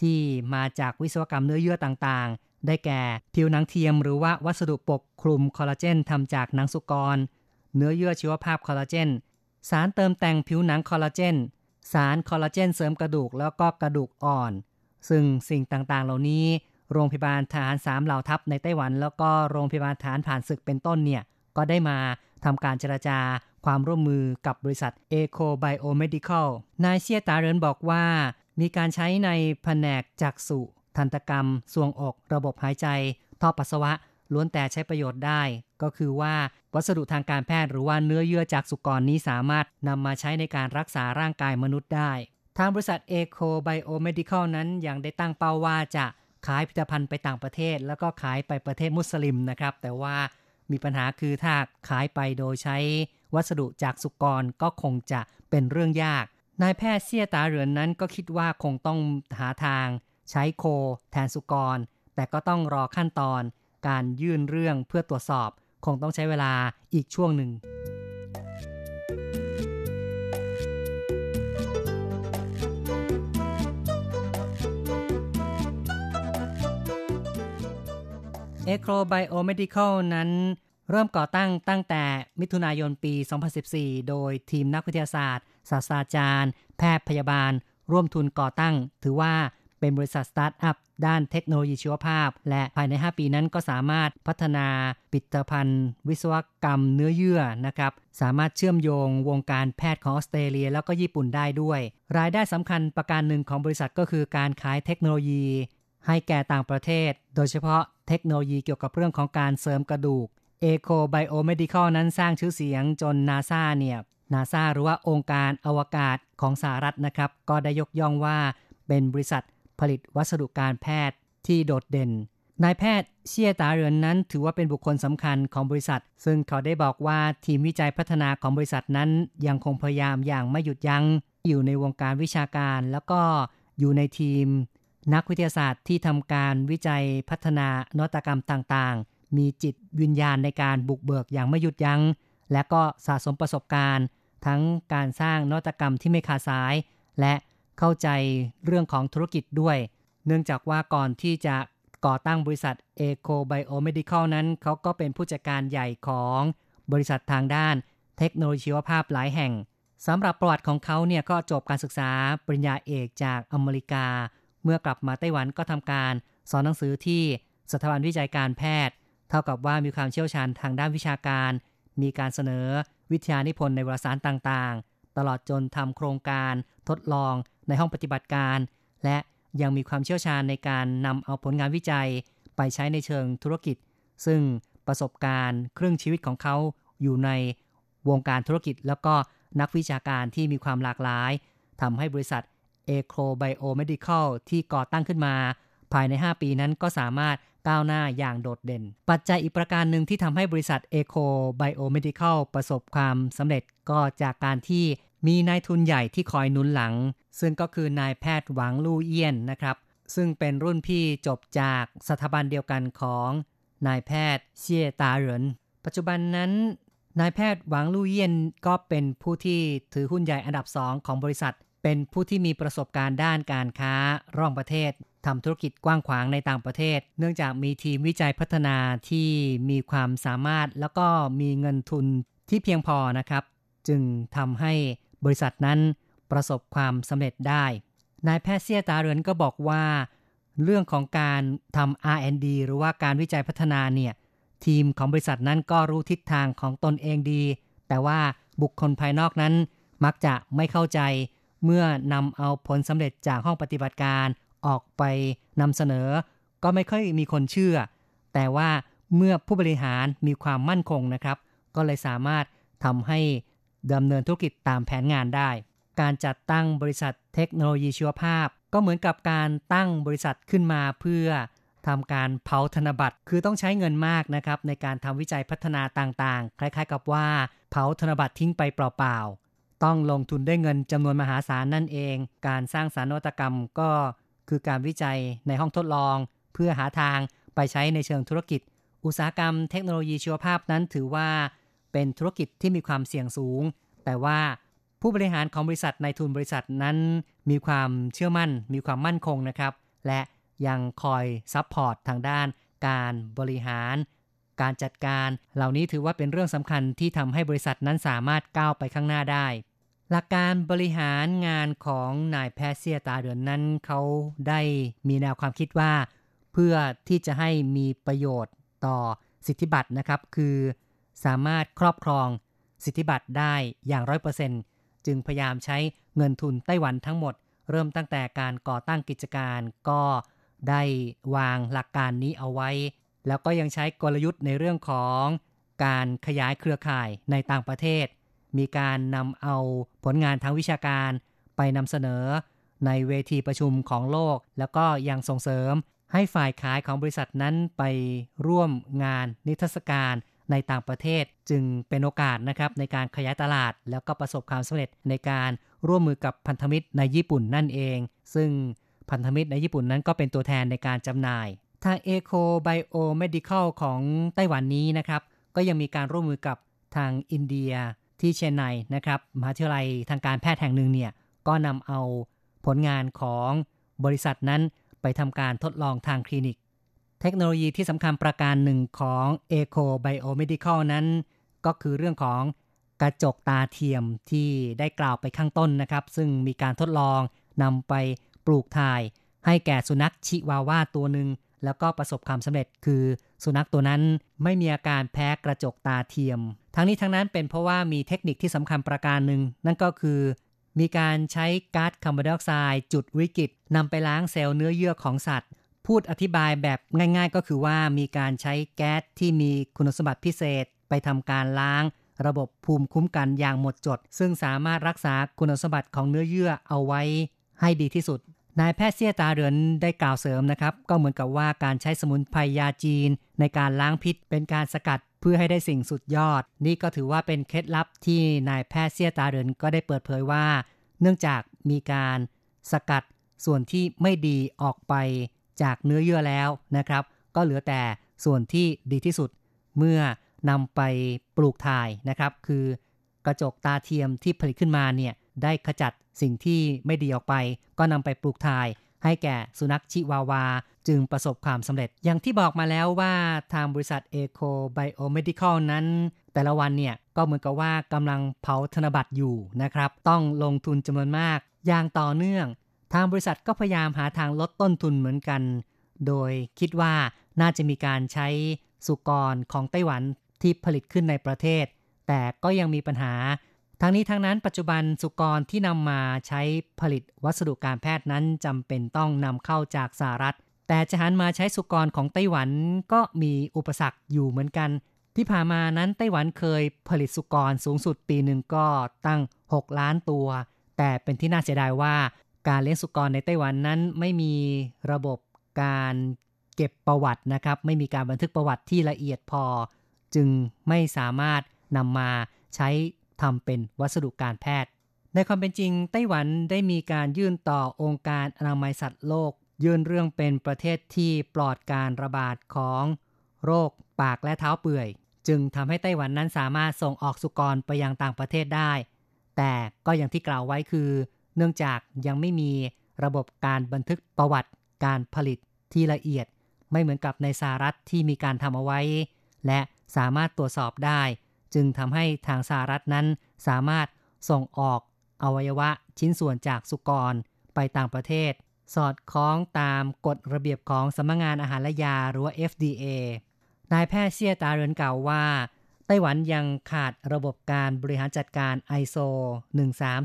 ที่มาจากวิศวกรรมเนื้อเยื่อต่างๆได้แก่ผิวหนังเทียมหรือว่าวัสดุปกคลุมคอลลาเจนทำจากหนังสุกรเนื้อเยื่อชีวภาพคอลลาเจนสารเติมแต่งผิวหนังคอลลาเจนสารคอลลาเจนเสริมกระดูกแล้วก็กระดูกอ่อนซึ่งสิ่งต่างๆเหล่านี้โรงพยาบาลทหาร3เหล่าทัพในไต้หวันแล้วก็โรงพยาบาลทหารผ่านศึกเป็นต้นเนี่ยก็ได้มาทำการเจรจาความร่วมมือกับบริษัท Echo Biomedical นายเชี่ยตาเรินบอกว่ามีการใช้ในแผนกจักษุทันตกรรมทรวงอกระบบหายใจท่อปัสสาวะ ล้วนแต่ใช้ประโยชน์ได้ก็คือว่าวัสดุทางการแพทย์หรือว่าเนื้อเยื่อจากสุกรนี้สามารถนำมาใช้ในการรักษาร่างกายมนุษย์ได้ทางบริษัท Echo Biomedical นั้นยังได้ตั้งเป้าว่าจะขายผลิตภัณฑ์ไปต่างประเทศแล้วก็ขายไปประเทศมุสลิมนะครับแต่ว่ามีปัญหาคือถ้าขายไปโดยใช้วัสดุจากสุกรก็คงจะเป็นเรื่องยากนายแพทย์เซี่ยตาเหรินนั้นก็คิดว่าคงต้องหาทางใช้โคแทนสุกรแต่ก็ต้องรอขั้นตอนการยื่นเรื่องเพื่อตรวจสอบคงต้องใช้เวลาอีกช่วงหนึ่งAcro Biomedical นั้นเริ่มก่อตั้งแต่มิถุนายนปี2014โดยทีมนักวิทยาศาสตร์ศาสตราจารย์แพทย์พยาบาลร่วมทุนก่อตั้งถือว่าเป็นบริษัทสตาร์ทอัพด้านเทคโนโลยีชีวภาพและภายใน5ปีนั้นก็สามารถพัฒนาผลิตภัณฑ์วิศวกรรมเนื้อเยื่อนะครับสามารถเชื่อมโยงวงการแพทย์ของออสเตรเลียแล้วก็ญี่ปุ่นได้ด้วยรายได้สำคัญประการหนึ่งของบริษัทก็คือการขายเทคโนโลยีให้แก่ต่างประเทศโดยเฉพาะเทคโนโลยีเกี่ยวกับเรื่องของการเสริมกระดูก Echo Biomedical นั้นสร้างชื่อเสียงจน NASA เนี่ย NASA หรือว่าองค์การอวกาศของสหรัฐนะครับก็ได้ยกย่องว่าเป็นบริษัทผลิตวัสดุการแพทย์ที่โดดเด่นนายแพทย์เชี่ยตาเรือนนั้นถือว่าเป็นบุคคลสำคัญของบริษัทซึ่งเขาได้บอกว่าทีมวิจัยพัฒนาของบริษัทนั้นยังคงพยายามอย่างไม่หยุดยั้งอยู่ในวงการวิชาการแล้วก็อยู่ในทีมนักวิทยาศาสตร์ที่ทำการวิจัยพัฒนานวัตกรรมต่างๆมีจิตวิญญาณในการบุกเบิกอย่างไม่หยุดยั้งและก็สะสมประสบการณ์ทั้งการสร้างนวัตกรรมที่ไม่ขาดสายและเข้าใจเรื่องของธุรกิจด้วยเนื่องจากว่าก่อนที่จะก่อตั้งบริษัท Echo Biomedical นั้นเขาก็เป็นผู้จัดการใหญ่ของบริษัททางด้านเทคโนโลยีชีวภาพหลายแห่งสำหรับประวัติของเขาเนี่ยก็จบการศึกษาปริญญาเอกจากอเมริกาเมื่อกลับมาไต้หวันก็ทำการสอนหนังสือที่สถาบันวิจัยการแพทย์เท่ากับว่ามีความเชี่ยวชาญทางด้านวิชาการมีการเสนอวิทยานิพนธ์ในวารสารต่างๆตลอดจนทำโครงการทดลองในห้องปฏิบัติการและยังมีความเชี่ยวชาญในการนำเอาผลงานวิจัยไปใช้ในเชิงธุรกิจซึ่งประสบการณ์ครึ่งชีวิตของเขาอยู่ในวงการธุรกิจแล้วก็นักวิชาการที่มีความหลากหลายทำให้บริษัท Acro Biomedical ที่ก่อตั้งขึ้นมาภายใน5ปีนั้นก็สามารถก้าวหน้าอย่างโดดเด่นปัจจัยอีกประการหนึ่งที่ทำให้บริษัท Acro Biomedical ประสบความสำเร็จก็จากการที่มีนายทุนใหญ่ที่คอยหนุนหลังซึ่งก็คือนายแพทย์หวังลู่เอี้ยนนะครับซึ่งเป็นรุ่นพี่จบจากสถาบันเดียวกันของนายแพทย์เซี่ยตาเหรินปัจจุบันนั้นนายแพทย์หวังลู่เอี้ยนก็เป็นผู้ที่ถือหุ้นใหญ่อันดับ2ของบริษัทเป็นผู้ที่มีประสบการณ์ด้านการค้าระหว่างประเทศทำธุรกิจกว้างขวางในต่างประเทศเนื่องจากมีทีมวิจัยพัฒนาที่มีความสามารถแล้วก็มีเงินทุนที่เพียงพอนะครับจึงทำให้บริษัทนั้นประสบความสำเร็จได้นายแพทย์เซี่ยตาเรือนก็บอกว่าเรื่องของการทำ R&D หรือว่าการวิจัยพัฒนาเนี่ยทีมของบริษัทนั้นก็รู้ทิศทางของตนเองดีแต่ว่าบุคคลภายนอกนั้นมักจะไม่เข้าใจเมื่อนำเอาผลสำเร็จจากห้องปฏิบัติการออกไปนำเสนอก็ไม่ค่อยมีคนเชื่อแต่ว่าเมื่อผู้บริหารมีความมั่นคงนะครับก็เลยสามารถทำให้ดำเนินธุรกิจตามแผนงานได้การจัดตั้งบริษัทเทคโนโลยีชีวภาพก็เหมือนกับการตั้งบริษัทขึ้นมาเพื่อทำการเผาธนบัตรคือต้องใช้เงินมากนะครับในการทำวิจัยพัฒนาต่างๆคล้ายๆกับว่าเผาธนบัตรทิ้งไปเปล่าๆต้องลงทุนด้วยเงินจำนวนมหาศาลนั่นเองการสร้างสารนวัตกรรมก็คือการวิจัยในห้องทดลองเพื่อหาทางไปใช้ในเชิงธุรกิจอุตสาหกรรมเทคโนโลยีชีวภาพนั้นถือว่าเป็นธุรกิจที่มีความเสี่ยงสูงแต่ว่าผู้บริหารของบริษัทนายทุนบริษัทนั้นมีความเชื่อมั่นมีความมั่นคงนะครับและยังคอยซัพพอร์ตทางด้านการบริหารการจัดการเหล่านี้ถือว่าเป็นเรื่องสำคัญที่ทำให้บริษัทนั้นสามารถก้าวไปข้างหน้าได้หลักการบริหารงานของนายแพทย์เซี่ยตาเดือนนั้นเขาได้มีแนวความคิดว่าเพื่อที่จะให้มีประโยชน์ต่อสิทธิบัตรนะครับคือสามารถครอบครองสิทธิบัตรได้อย่าง 100% จึงพยายามใช้เงินทุนไต้หวันทั้งหมดเริ่มตั้งแต่การก่อตั้งกิจการก็ได้วางหลักการนี้เอาไว้ แล้วก็ยังใช้กลยุทธ์ในเรื่องของการขยายเครือข่ายในต่างประเทศมีการนำเอาผลงานทางวิชาการไปนำเสนอในเวทีประชุมของโลกแล้วก็ยังส่งเสริมให้ฝ่ายขายของบริษัทนั้นไปร่วมงานนิทรรศการในต่างประเทศจึงเป็นโอกาสนะครับในการขยายตลาดแล้วก็ประสบความสำเร็จในการร่วมมือกับพันธมิตรในญี่ปุ่นนั่นเองซึ่งพันธมิตรในญี่ปุ่นนั้นก็เป็นตัวแทนในการจำหน่ายทาง Echo Biomedical ของไต้หวันนี้นะครับก็ยังมีการร่วมมือกับทางอินเดียที่เชนไนนะครับมหาวิทยาลัยทางการแพทย์แห่งหนึ่งเนี่ยก็นำเอาผลงานของบริษัทนั้นไปทำการทดลองทางคลินิกเทคโนโลยีที่สำคัญประการหนึ่งของ Echo Biomedical นั้นก็คือเรื่องของกระจกตาเทียมที่ได้กล่าวไปข้างต้นนะครับซึ่งมีการทดลองนำไปปลูกถ่ายให้แก่สุนัขชิวาว่าตัวหนึ่งแล้วก็ประสบความสำเร็จคือสุนัขตัวนั้นไม่มีอาการแพ้กระจกตาเทียมทั้งนี้ทั้งนั้นเป็นเพราะว่ามีเทคนิคที่สำคัญประการหนึ่งนั่นก็คือมีการใช้ก๊าซคาร์บอนไดออกไซด์จุดวิกฤตนำไปล้างเซลล์เนื้อเยื่อของสัตว์พูดอธิบายแบบง่ายๆก็คือว่ามีการใช้แก๊สที่มีคุณสมบัติพิเศษไปทำการล้างระบบภูมิคุ้มกันอย่างหมดจดซึ่งสามารถรักษาคุณสมบัติของเนื้อเยื่อเอาไว้ให้ดีที่สุดนายแพทย์เสี่ยตาเหรินได้กล่าวเสริมนะครับก็เหมือนกับว่าการใช้สมุนไพรยาจีนในการล้างพิษเป็นการสกัดเพื่อให้ได้สิ่งสุดยอดนี่ก็ถือว่าเป็นเคล็ดลับที่นายแพทย์เสี่ยตาเหรินก็ได้เปิดเผยว่าเนื่องจากมีการสกัดส่วนที่ไม่ดีออกไปจากเนื้อเยื่อแล้วนะครับก็เหลือแต่ส่วนที่ดีที่สุดเมื่อนำไปปลูกถ่ายนะครับคือกระจกตาเทียมที่ผลิตขึ้นมาเนี่ยได้ขจัดสิ่งที่ไม่ดีออกไปก็นำไปปลูกถ่ายให้แก่สุนัขชิวาวาจึงประสบความสำเร็จอย่างที่บอกมาแล้วว่าทางบริษัท Echo Biomedical นั้นแต่ละวันเนี่ยก็เหมือนกับว่ากำลังเผาธนบัตรอยู่นะครับต้องลงทุนจำนวนมากอย่างต่อเนื่องทางบริษัทก็พยายามหาทางลดต้นทุนเหมือนกันโดยคิดว่าน่าจะมีการใช้สุกรของไต้หวันที่ผลิตขึ้นในประเทศแต่ก็ยังมีปัญหาทั้งนี้ทั้งนั้นปัจจุบันสุกรที่นำมาใช้ผลิตวัสดุการแพทย์นั้นจำเป็นต้องนำเข้าจากสหรัฐแต่จะหันมาใช้สุกรของไต้หวันก็มีอุปสรรคอยู่เหมือนกันที่ผ่านมานั้นไต้หวันเคยผลิตสุกรสูงสุดปีหนึ่งก็ตั้ง6ล้านตัวแต่เป็นที่น่าเสียดายว่าการเลี้ยงสุกรในไต้หวันนั้นไม่มีระบบการเก็บประวัตินะครับไม่มีการบันทึกประวัติที่ละเอียดพอจึงไม่สามารถนำมาใช้ทำเป็นวัสดุการแพทย์ในความเป็นจริงไต้หวันได้มีการยื่นต่อองค์การอนามัยสัตว์โลกยื่นเรื่องเป็นประเทศที่ปลอดการระบาดของโรคปากและเท้าเปื่อยจึงทำให้ไต้หวันนั้นสามารถส่งออกสุกรไปยังต่างประเทศได้แต่ก็อย่างที่กล่าวไว้คือเนื่องจากยังไม่มีระบบการบันทึกประวัติการผลิตที่ละเอียดไม่เหมือนกับในสหรัฐที่มีการทำเอาไว้และสามารถตรวจสอบได้จึงทำให้ทางสหรัฐนั้นสามารถส่งออกอวัยวะชิ้นส่วนจากสุกรไปต่างประเทศสอดคล้องตามกฎระเบียบของสำนักงานอาหารและยาหรือ FDA นายแพทย์เสี่ยตาเหรินกล่าวว่าไต้หวันยังขาดระบบการบริหารจัดการ ISO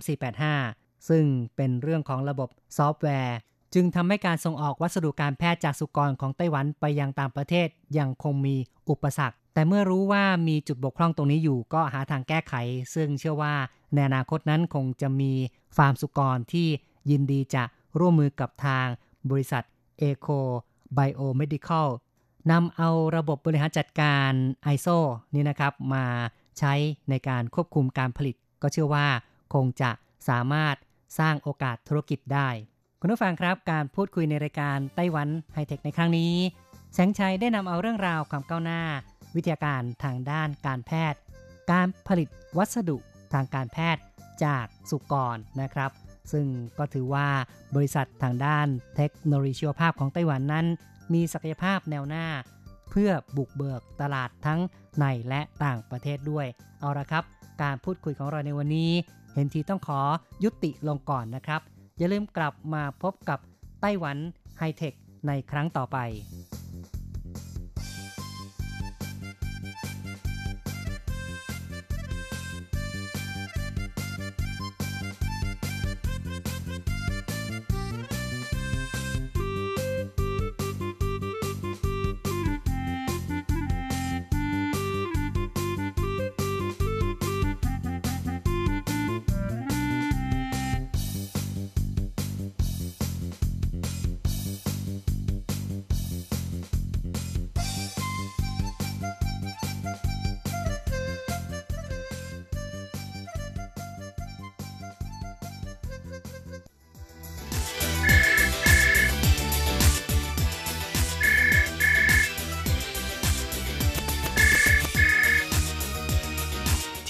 13485ซึ่งเป็นเรื่องของระบบซอฟต์แวร์จึงทำให้การส่งออกวัสดุการแพทย์จากสุกรของไต้หวันไปยังต่างประเทศยังคงมีอุปสรรคแต่เมื่อรู้ว่ามีจุดบกพร่องตรงนี้อยู่ก็หาทางแก้ไขซึ่งเชื่อว่าในอนาคตนั้นคงจะมีฟาร์มสุกรที่ยินดีจะร่วมมือกับทางบริษัท Echo Biomedical นำเอาระบบบริหารจัดการ ISO นี่นะครับมาใช้ในการควบคุมการผลิตก็เชื่อว่าคงจะสามารถสร้างโอกาสธุรกิจได้คุณผู้ฟังครับการพูดคุยในรายการไต้หวันไฮเทคในครั้งนี้แสงชัยได้นำเอาเรื่องราวความก้าวหน้าวิทยาการทางด้านการแพทย์การผลิตวัสดุทางการแพทย์จากสุกรนะครับซึ่งก็ถือว่าบริษัททางด้านเทคโนโลยีชีวภาพของไต้หวันนั้นมีศักยภาพแนวหน้าเพื่อบุกเบิกตลาดทั้งในและต่างประเทศด้วยเอาละครับการพูดคุยของเราในวันนี้เห็นทีต้องขอยุติลงก่อนนะครับอย่าลืมกลับมาพบกับไต้หวันไฮเทคในครั้งต่อไป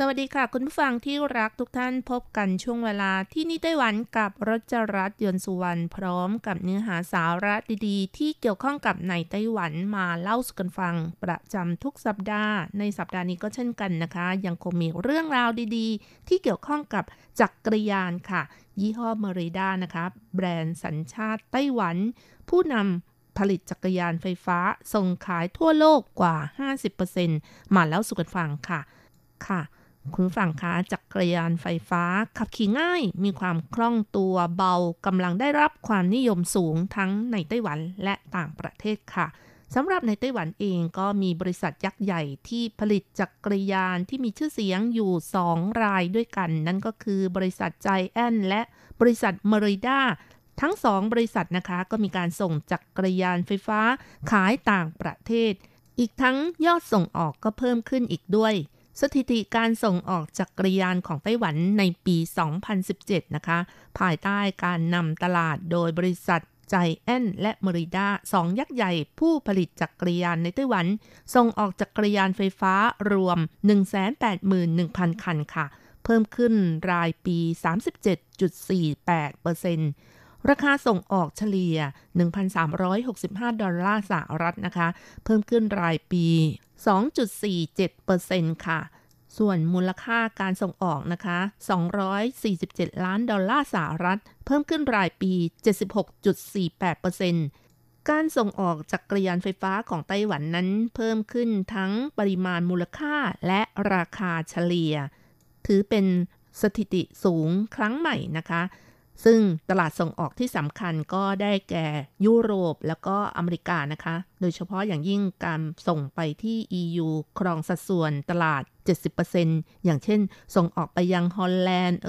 สวัสดีค่ะคุณผู้ฟังที่รักทุกท่านพบกันช่วงเวลาที่นี่ไต้หวันกับรัชรัตน์ยนต์สุวรรณพร้อมกับเนื้อหาสาระดีๆที่เกี่ยวข้องกับในไต้หวันมาเล่าสู่กันฟังประจำทุกสัปดาห์ในสัปดาห์นี้ก็เช่นกันนะคะยังคงมีเรื่องราวดีๆที่เกี่ยวข้องกับจักรยานค่ะยี่ห้อ Merida นะคะแบรนด์สัญชาติไต้หวันผู้นำผลิตจักรยานไฟฟ้าส่งขายทั่วโลกกว่า 50% มาแล้วสู่กันฟังค่ะค่ะคุณฟังคะจักรยานไฟฟ้าขับขี่ง่ายมีความคล่องตัวเบากำลังได้รับความนิยมสูงทั้งในไต้หวันและต่างประเทศค่ะสำหรับในไต้หวันเองก็มีบริษัทยักษ์ใหญ่ที่ผลิตจักรยานที่มีชื่อเสียงอยู่2รายด้วยกันนั่นก็คือบริษัท Giant และบริษัท Meridaทั้ง2บริษัทนะคะก็มีการส่งจักรยานไฟฟ้าขายต่างประเทศอีกทั้งยอดส่งออกก็เพิ่มขึ้นอีกด้วยสถิติการส่งออกจักรยานของไต้หวันในปี2017นะคะภายใต้การนำตลาดโดยบริษัท Giant และ Merida 2 ยักษ์ใหญ่ผู้ผลิตจักรยานในไต้หวันส่งออกจักรยานไฟฟ้ารวม 181,000 คันค่ะเพิ่มขึ้นรายปี 37.48%ราคาส่งออกเฉลี่ย $1,365 ดอลลาร์สหรัฐนะคะเพิ่มขึ้นรายปี 2.47% ค่ะส่วนมูลค่าการส่งออกนะคะ247ล้านดอลลาร์สหรัฐเพิ่มขึ้นรายปี 76.48%การส่งออกจักรยานไฟฟ้าของไต้หวันนั้นเพิ่มขึ้นทั้งปริมาณมูลค่าและราคาเฉลี่ยถือเป็นสถิติสูงครั้งใหม่นะคะซึ่งตลาดส่งออกที่สำคัญก็ได้แก่ยุโรปแล้วก็อเมริกานะคะโดยเฉพาะอย่างยิ่งการส่งไปที่ EU ครองสัดส่วนตลาด 70% อย่างเช่นส่งออกไปยังฮอลแลนด์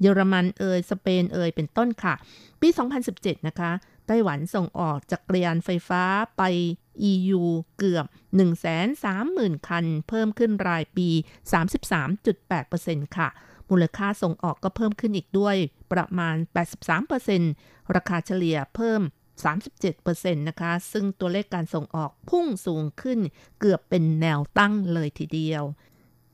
เยอรมันสเปนเป็นต้นค่ะปี2017นะคะไต้หวันส่งออกจักรยานไฟฟ้าไป EU เกือบ 130,000 คันเพิ่มขึ้นรายปี 33.8% ค่ะมูลค่าส่งออกก็เพิ่มขึ้นอีกด้วยประมาณ 83% ราคาเฉลี่ยเพิ่ม 37% นะคะซึ่งตัวเลขการส่งออกพุ่งสูงขึ้นเกือบเป็นแนวตั้งเลยทีเดียว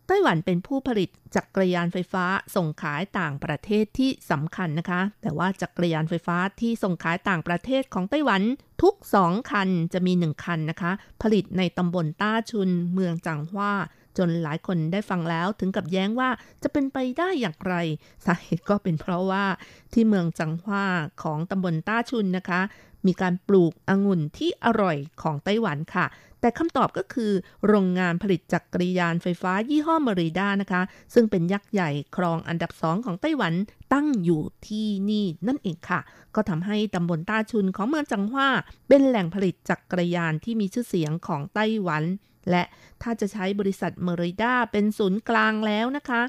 ไต้หวันเป็นผู้ผลิตจักรยานไฟฟ้าส่งขายต่างประเทศที่สำคัญนะคะแต่ว่าจักรยานไฟฟ้าที่ส่งขายต่างประเทศของไต้หวันทุก2คันจะมี1คันนะคะผลิตในตำบลต้าชุนเมืองจังหว้าจนหลายคนได้ฟังแล้วถึงกับแย้งว่าจะเป็นไปได้อย่างไรสาเหตุก็เป็นเพราะว่าที่เมืองจังหว้าของตำบลต้าชุนนะคะมีการปลูกองุ่นที่อร่อยของไต้หวันค่ะแต่คำตอบก็คือโรงงานผลิตจักรยานไฟฟ้ายี่ห้อ Merida นะคะซึ่งเป็นยักษ์ใหญ่ครองอันดับ2ของไต้หวันตั้งอยู่ที่นี่นั่นเองค่ะก็ทำให้ตำบลต้าชุนของเมืองจังหว้าเป็นแหล่งผลิตจักรยานที่มีชื่อเสียงของไต้หวันและถ้าจะใช้บริษัท Merida เป็นศูนย์กลางแล้วนะคะ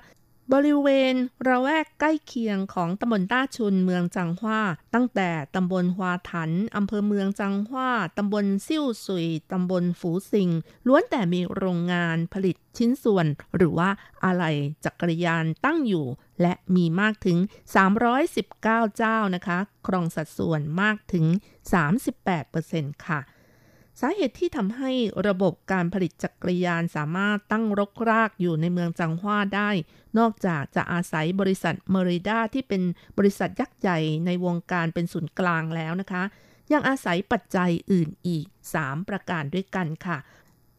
บริเวณระแวกใกล้เคียงของตำบลต้าชุนเมืองจังหว้าตั้งแต่ตำบลฮวาถันอำเภอเมืองจังหว้าตำบลซิ่วซุยตำบลฝูซิงล้วนแต่มีโรงงานผลิตชิ้นส่วนหรือว่าอะไหล่จักรยานตั้งอยู่และมีมากถึง319เจ้านะคะครองสัดส่วนมากถึง 38% ค่ะสาเหตุที่ทำให้ระบบการผลิตจักรยานสามารถตั้งรกรากอยู่ในเมืองจังหว้าได้นอกจากจะอาศัยบริษัท Merida ที่เป็นบริษัทยักษ์ใหญ่ในวงการเป็นศูนย์กลางแล้วนะคะยังอาศัยปัจจัยอื่นอีก3ประการด้วยกันค่ะ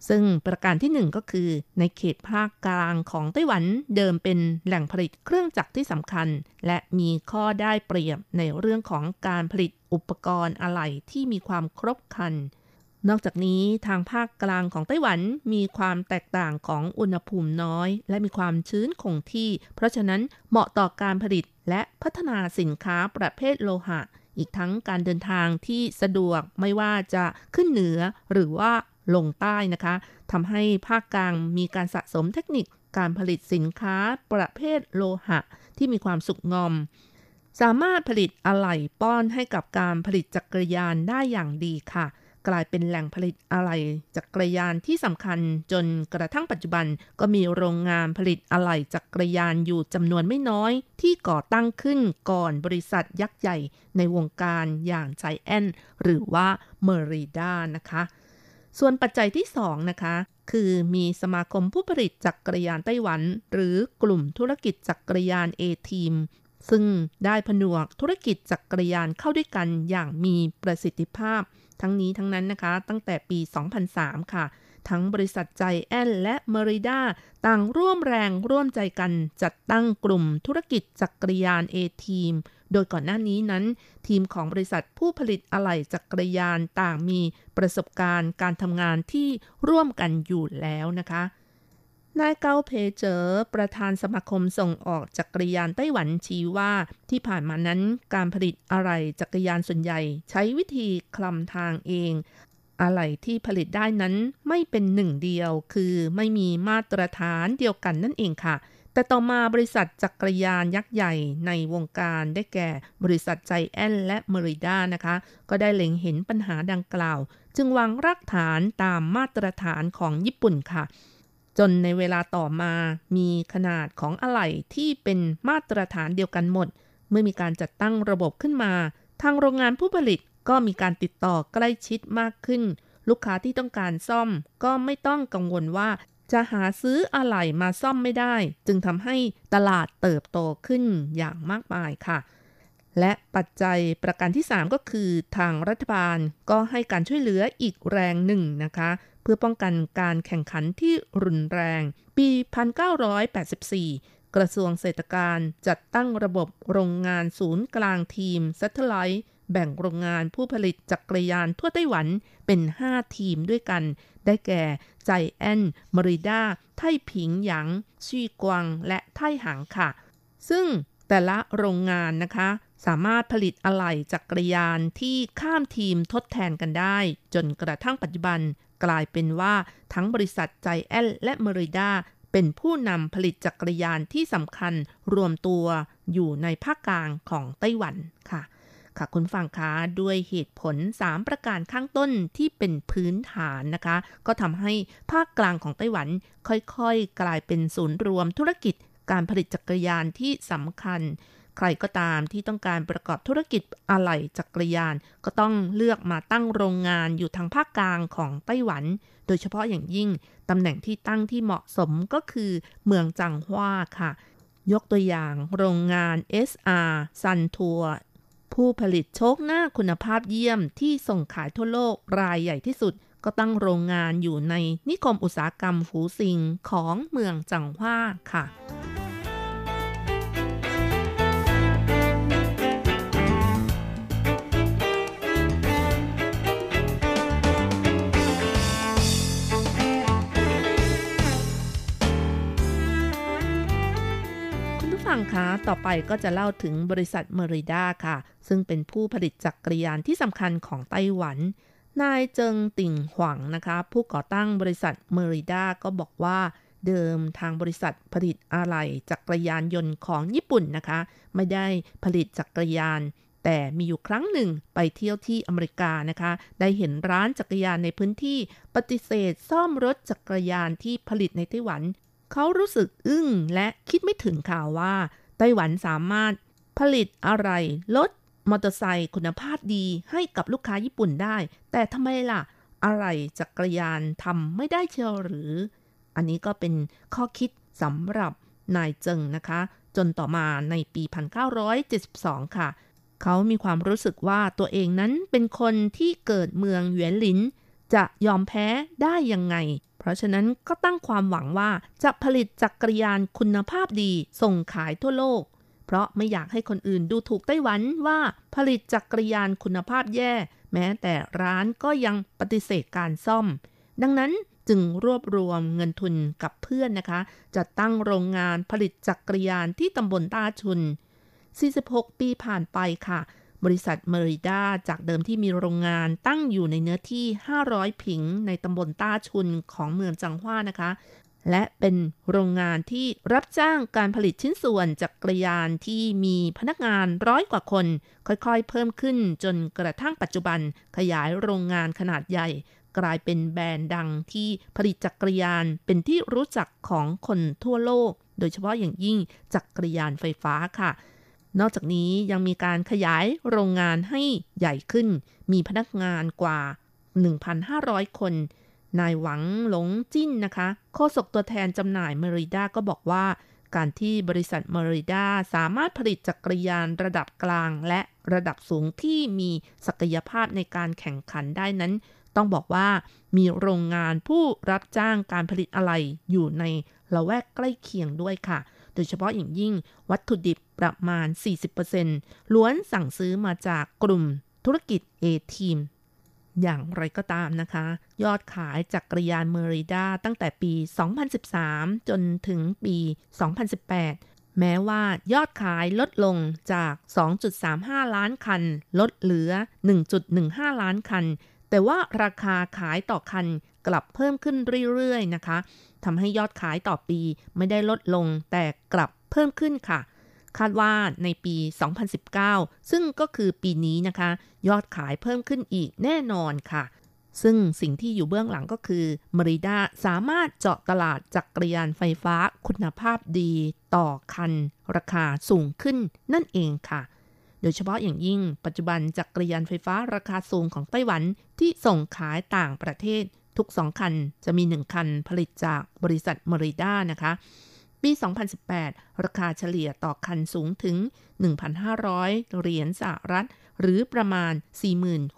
ซึ่งประการที่1ก็คือในเขตภาคกลางของไต้หวันเดิมเป็นแหล่งผลิตเครื่องจักรที่สำคัญและมีข้อได้เปรียบในเรื่องของการผลิตอุปกรณ์อะไหล่ที่มีความครบครันนอกจากนี้ทางภาคกลางของไต้หวันมีความแตกต่างของอุณหภูมิน้อยและมีความชื้นคงที่เพราะฉะนั้นเหมาะต่อการผลิตและพัฒนาสินค้าประเภทโลหะอีกทั้งการเดินทางที่สะดวกไม่ว่าจะขึ้นเหนือหรือว่าลงใต้นะคะทำให้ภาคกลางมีการสะสมเทคนิค การผลิตสินค้าประเภทโลหะที่มีความสุกงอมสามารถผลิตอะไหล่ป้อนให้กับการผลิตจักรยานได้อย่างดีค่ะกลายเป็นแหล่งผลิตอะไหล่จักรยานที่สำคัญจนกระทั่งปัจจุบันก็มีโรงงานผลิตอะไหล่จักรยานอยู่จำนวนไม่น้อยที่ก่อตั้งขึ้นก่อนบริษัทยักษ์ใหญ่ในวงการอย่าง Giant หรือว่า Merida นะคะส่วนปัจจัยที่2นะคะคือมีสมาคมผู้ผลิตจักรยานไต้หวันหรือกลุ่มธุรกิจจักรยาน A-Teamซึ่งได้ผนวกธุรกิจจักรยานเข้าด้วยกันอย่างมีประสิทธิภาพทั้งนี้ทั้งนั้นนะคะตั้งแต่ปี 2003 ค่ะทั้งบริษัทGiantและMeridaต่างร่วมแรงร่วมใจกันจัดตั้งกลุ่มธุรกิจจักรยาน A-Team โดยก่อนหน้านี้นั้นทีมของบริษัทผู้ผลิตอะไหล่จักรยานต่างมีประสบการณ์การทำงานที่ร่วมกันอยู่แล้วนะคะนายเกาเพเจอประธานสมาคมส่งออกจักรยานไต้หวันชี้ว่าที่ผ่านมานั้นการผลิตอะไหล่จักรยานส่วนใหญ่ใช้วิธีคลำทางเองอะไหล่ที่ผลิตได้นั้นไม่เป็นหนึ่งเดียวคือไม่มีมาตรฐานเดียวกันนั่นเองค่ะแต่ต่อมาบริษัทจักรยานยักษ์ใหญ่ในวงการได้แก่บริษัทGiantและMeridaนะคะก็ได้เล็งเห็นปัญหาดังกล่าวจึงวางรากฐานตามมาตรฐานของญี่ปุ่นค่ะจนในเวลาต่อมามีขนาดของอะไหล่ที่เป็นมาตรฐานเดียวกันหมดเมื่อมีการจัดตั้งระบบขึ้นมาทางโรงงานผู้ผลิตก็มีการติดต่อใกล้ชิดมากขึ้นลูกค้าที่ต้องการซ่อมก็ไม่ต้องกังวลว่าจะหาซื้ออะไหล่มาซ่อมไม่ได้จึงทำให้ตลาดเติบโตขึ้นอย่างมากมายค่ะและปัจจัยประการที่3ก็คือทางรัฐบาลก็ให้การช่วยเหลืออีกแรงหนึ่งนะคะเพื่อป้องกันการแข่งขันที่รุนแรงปี 1984 กระทรวงเศรษฐกิจจัดตั้งระบบโรงงานศูนย์กลางทีมซัตเทไลท์แบ่งโรงงานผู้ผลิตจักรยานทั่วไต้หวันเป็น 5 ทีมด้วยกันได้แก่ Giant, Merida, ไท่ผิงหยางชี่กวางและไท่หางค่ะซึ่งแต่ละโรงงานนะคะสามารถผลิตอะไหล่จักรยานที่ข้ามทีมทดแทนกันได้จนกระทั่งปัจจุบันกลายเป็นว่าทั้งบริษัทGiantและMeridaเป็นผู้นำผลิตจักรยานที่สำคัญรวมตัวอยู่ในภาคกลางของไต้หวันค่ะค่ะคุณฟังคะด้วยเหตุผล3ประการข้างต้นที่เป็นพื้นฐานนะคะก็ทำให้ภาคกลางของไต้หวันค่อยๆกลายเป็นศูนย์รวมธุรกิจการผลิตจักรยานที่สำคัญใครก็ตามที่ต้องการประกอบธุรกิจอะไหล่จักรยานก็ต้องเลือกมาตั้งโรงงานอยู่ทางภาคกลางของไต้หวันโดยเฉพาะอย่างยิ่งตำแหน่งที่ตั้งที่เหมาะสมก็คือเมืองจังหว้าค่ะยกตัวอย่างโรงงาน SR Suntour ผู้ผลิตโชคหน้าคุณภาพเยี่ยมที่ส่งขายทั่วโลกรายใหญ่ที่สุดก็ตั้งโรงงานอยู่ในนิคมอุตสาหกรรมฝูซิงของเมืองจังหว้าค่ะต่อไปก็จะเล่าถึงบริษัทMeridaค่ะซึ่งเป็นผู้ผลิตจักรยานที่สำคัญของไต้หวันนายเจิงติ่งหวังนะคะผู้ก่อตั้งบริษัทMeridaก็บอกว่าเดิมทางบริษัทผลิตอะไหล่จักรยานยนต์ของญี่ปุ่นนะคะไม่ได้ผลิตจักรยานแต่มีอยู่ครั้งหนึ่งไปเที่ยวที่อเมริกานะคะได้เห็นร้านจักรยานในพื้นที่ปฏิเสธซ่อมรถจักรยานที่ผลิตในไต้หวันเขารู้สึกอึ้งและคิดไม่ถึงข่าวว่าไต้หวันสามารถผลิตอะไรรถมอเตอร์ไซค์คุณภาพดีให้กับลูกค้าญี่ปุ่นได้แต่ทำไมล่ะอะไรจักรยานทำไม่ได้เชียวหรืออันนี้ก็เป็นข้อคิดสำหรับนายเจิงนะคะจนต่อมาในปี 1972 ค่ะเขามีความรู้สึกว่าตัวเองนั้นเป็นคนที่เกิดเมืองเหวียนหลินจะยอมแพ้ได้ยังไงเพราะฉะนั้นก็ตั้งความหวังว่าจะผลิตจักรยานคุณภาพดีส่งขายทั่วโลกเพราะไม่อยากให้คนอื่นดูถูกไต้หวันว่าผลิตจักรยานคุณภาพแย่แม้แต่ร้านก็ยังปฏิเสธการซ่อมดังนั้นจึงรวบรวมเงินทุนกับเพื่อนนะคะจัดตั้งโรงงานผลิตจักรยานที่ตำบลต้าชุน46ปีผ่านไปค่ะบริษัทMeridaจากเดิมที่มีโรงงานตั้งอยู่ในเนื้อที่500ผิงในตำบลต้าชุนของเมืองจังหว้านะคะ และเป็นโรงงานที่รับจ้างการผลิตชิ้นส่วนจักรยานที่มีพนักงาน100 กว่าคนค่อยๆเพิ่มขึ้นจนกระทั่งปัจจุบันขยายโรงงานขนาดใหญ่กลายเป็นแบรนด์ดังที่ผลิตจักรยานเป็นที่รู้จักของคนทั่วโลกโดยเฉพาะอย่างยิ่งจักรยานไฟฟ้าค่ะนอกจากนี้ยังมีการขยายโรงงานให้ใหญ่ขึ้นมีพนักงานกว่า 1,500 คนนายหวังหลงจิ้นนะคะโฆษกตัวแทนจำหน่าย Merida ก็บอกว่าการที่บริษัท Merida สามารถผลิตจักรยานระดับกลางและระดับสูงที่มีศักยภาพในการแข่งขันได้นั้นต้องบอกว่ามีโรงงานผู้รับจ้างการผลิตอะไหล่อยู่ในละแวกใกล้เคียงด้วยค่ะโดยเฉพาะอย่างยิ่งวัตถุดิบประมาณ 40% ล้วนสั่งซื้อมาจากกลุ่มธุรกิจ A-Teamอย่างไรก็ตามนะคะยอดขายจักรยานMeridaตั้งแต่ปี 2013 จนถึงปี 2018 แม้ว่ายอดขายลดลงจาก 2.35 ล้านคันลดเหลือ 1.15 ล้านคันแต่ว่าราคาขายต่อคันกลับเพิ่มขึ้นเรื่อยๆนะคะทำให้ยอดขายต่อปีไม่ได้ลดลงแต่กลับเพิ่มขึ้นค่ะคาดว่าในปี 2019 ซึ่งก็คือปีนี้นะคะยอดขายเพิ่มขึ้นอีกแน่นอนค่ะซึ่งสิ่งที่อยู่เบื้องหลังก็คือMeridaสามารถเจาะตลาดจักรยานไฟฟ้าคุณภาพดีต่อคันราคาสูงขึ้นนั่นเองค่ะโดยเฉพาะอย่างยิ่งปัจจุบันจักรยานไฟฟ้าราคาสูงของไต้หวันที่ส่งขายต่างประเทศทุก2คันจะมี1คันผลิตจากบริษัทMeridaนะคะปี 2018 ราคาเฉลี่ยต่อคันสูงถึง 1,500 เหรียญสหรัฐหรือประมาณ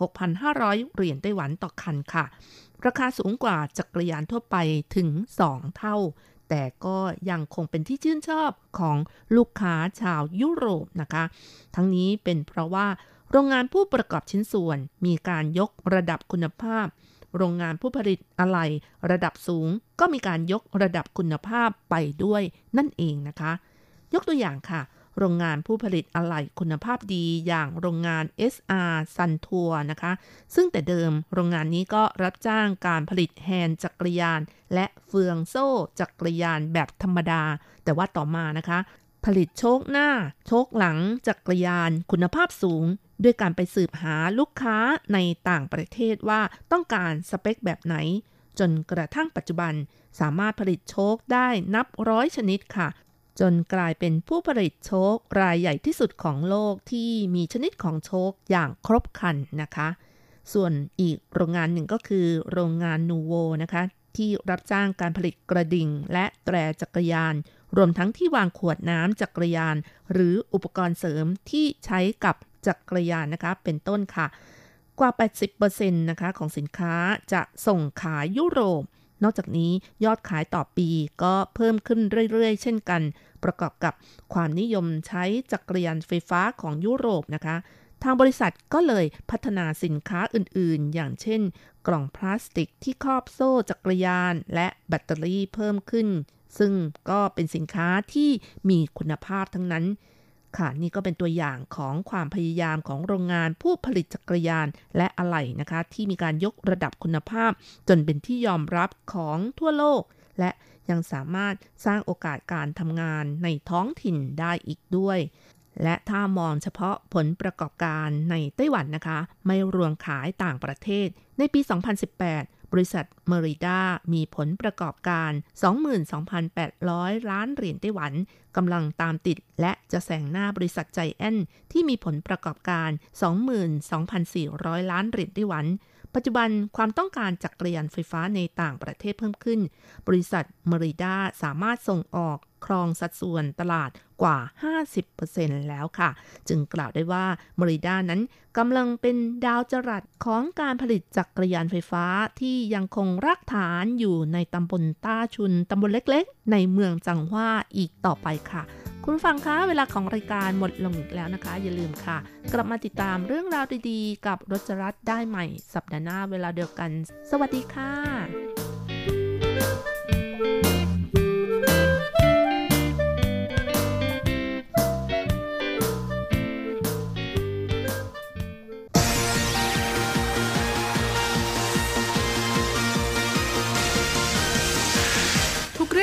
46,500 เหรียญไต้หวันต่อคันค่ะราคาสูงกว่าจักรยานทั่วไปถึง2 เท่าแต่ก็ยังคงเป็นที่ชื่นชอบของลูกค้าชาวยุโรปนะคะทั้งนี้เป็นเพราะว่าโรงงานผู้ประกอบชิ้นส่วนมีการยกระดับคุณภาพโรงงานผู้ผลิตอะไหล่ระดับสูงก็มีการยกระดับคุณภาพไปด้วยนั่นเองนะคะยกตัวอย่างค่ะโรงงานผู้ผลิตอะไหล่คุณภาพดีอย่างโรงงาน SR Suntour นะคะซึ่งแต่เดิมโรงงานนี้ก็รับจ้างการผลิตแฮนด์จักรยานและเฟืองโซ่จักรยานแบบธรรมดาแต่ว่าต่อมานะคะผลิตโชคหน้าโชคหลังจักรยานคุณภาพสูงด้วยการไปสืบหาลูกค้าในต่างประเทศว่าต้องการสเปคแบบไหนจนกระทั่งปัจจุบันสามารถผลิตโชคได้นับ100 ชนิดค่ะจนกลายเป็นผู้ผลิตโชครายใหญ่ที่สุดของโลกที่มีชนิดของโชคอย่างครบครันนะคะส่วนอีกโรงงานหนึ่งก็คือโรงงานนูโวนะคะที่รับจ้างการผลิตกระดิ่งและแตรจักรยานรวมทั้งที่วางขวดน้ำจักรยานหรืออุปกรณ์เสริมที่ใช้กับจักรยานนะคะเป็นต้นค่ะกว่า 80% นะคะของสินค้าจะส่งขายยุโรปนอกจากนี้ยอดขายต่อปีก็เพิ่มขึ้นเรื่อยๆเช่นกันประกอบกับความนิยมใช้จักรยานไฟฟ้าของยุโรปนะคะทางบริษัทก็เลยพัฒนาสินค้าอื่นๆอย่างเช่นกล่องพลาสติกที่ครอบโซ่จักรยานและแบตเตอรี่เพิ่มขึ้นซึ่งก็เป็นสินค้าที่มีคุณภาพทั้งนั้นค่ะนี่ก็เป็นตัวอย่างของความพยายามของโรงงานผู้ผลิตจักรยานและอะไหล่นะคะที่มีการยกระดับคุณภาพจนเป็นที่ยอมรับของทั่วโลกและยังสามารถสร้างโอกาสการทำงานในท้องถิ่นได้อีกด้วยและถ้ามองเฉพาะผลประกอบการในไต้หวันนะคะไม่รวมขายต่างประเทศในปี 2018 บริษัทMeridaมีผลประกอบการ 22,800 ล้านเหรียญไต้หวันกำลังตามติดและจะแซงหน้าบริษัท Giant ที่มีผลประกอบการ 22,400 ล้านเหรียญไต้หวันปัจจุบันความต้องการจักรยานไฟฟ้าในต่างประเทศเพิ่มขึ้นบริษัทMeridaสามารถส่งออกครองสัดส่วนตลาดกว่า 50% แล้วค่ะจึงกล่าวได้ว่าMeridaนั้นกำลังเป็นดาวจรัสของการผลิตจักรยานไฟฟ้าที่ยังคงรากฐานอยู่ในตำบลต้าชุนตำบลเล็กๆในเมืองจังหว้าอีกต่อไปค่ะคุณฟังคะเวลาของรายการหมดลงอีกแล้วนะคะอย่าลืมค่ะกลับมาติดตามเรื่องราวดีๆกับรจรัสได้ใหม่สัปดาห์หน้าเวลาเดียวกันสวัสดีค่ะ เ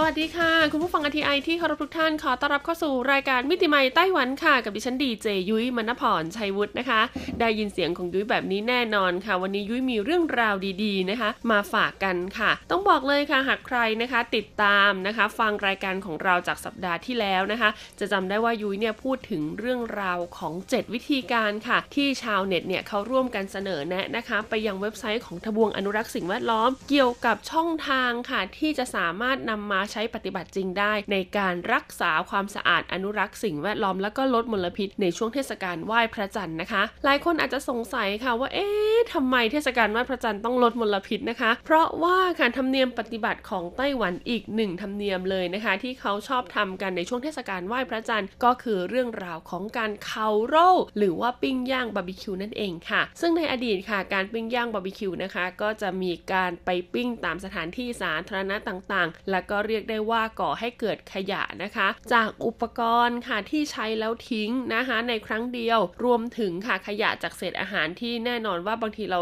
สวัสดีค่ะคุณผู้ฟัง RTI ที่เคารพทุกท่านขอต้อนรับเข้าสู่รายการมิติใหม่ไต้หวันค่ะกับดิฉันดีเจยุ้ยมณพรชัยวุฒินะคะได้ยินเสียงของยุ้ยแบบนี้แน่นอนค่ะวันนี้ยุ้ยมีเรื่องราวดีๆนะคะมาฝากกันค่ะต้องบอกเลยค่ะหากใครนะคะติดตามนะคะฟังรายการของเราจากสัปดาห์ที่แล้วนะคะจะจำได้ว่ายุ้ยเนี่ยพูดถึงเรื่องราวของ7วิธีการค่ะที่ชาวเน็ตเนี่ยเขาร่วมกันเสนอแนะนะคะไปยังเว็บไซต์ของทบวงอนุรักษ์สิ่งแวดล้อมเกี่ยวกับช่องทางค่ะที่จะสามารถนำมาใช้ปฏิบัติจริงได้ในการรักษาความสะอาดอนุรักษ์สิ่งแวดล้อมและก็ลดมลพิษในช่วงเทศกาลไหว้พระจันทร์นะคะหลายคนอาจจะสงสัยค่ะว่าเอ๊ะทำไมเทศกาลไหว้พระจันทร์ต้องลดมลพิษนะคะเพราะว่าการธรรมเนียมปฏิบัติของไต้หวันอีกหนึ่งธรรมเนียมเลยนะคะที่เขาชอบทำกันในช่วงเทศกาลไหว้พระจันทร์ก็คือเรื่องราวของการเคาโร่หรือว่าปิ้งย่างบาร์บีคิวนั่นเองค่ะซึ่งในอดีตค่ะการปิ้งย่างบาร์บีคิวนะคะก็จะมีการไปปิ้งตามสถานที่สาธารณะต่างๆและก็เรียกได้ว่าก่อให้เกิดขยะนะคะจากอุปกรณ์ค่ะที่ใช้แล้วทิ้งนะคะในครั้งเดียวรวมถึงค่ะขยะจากเศษอาหารที่แน่นอนว่าบางทีเรา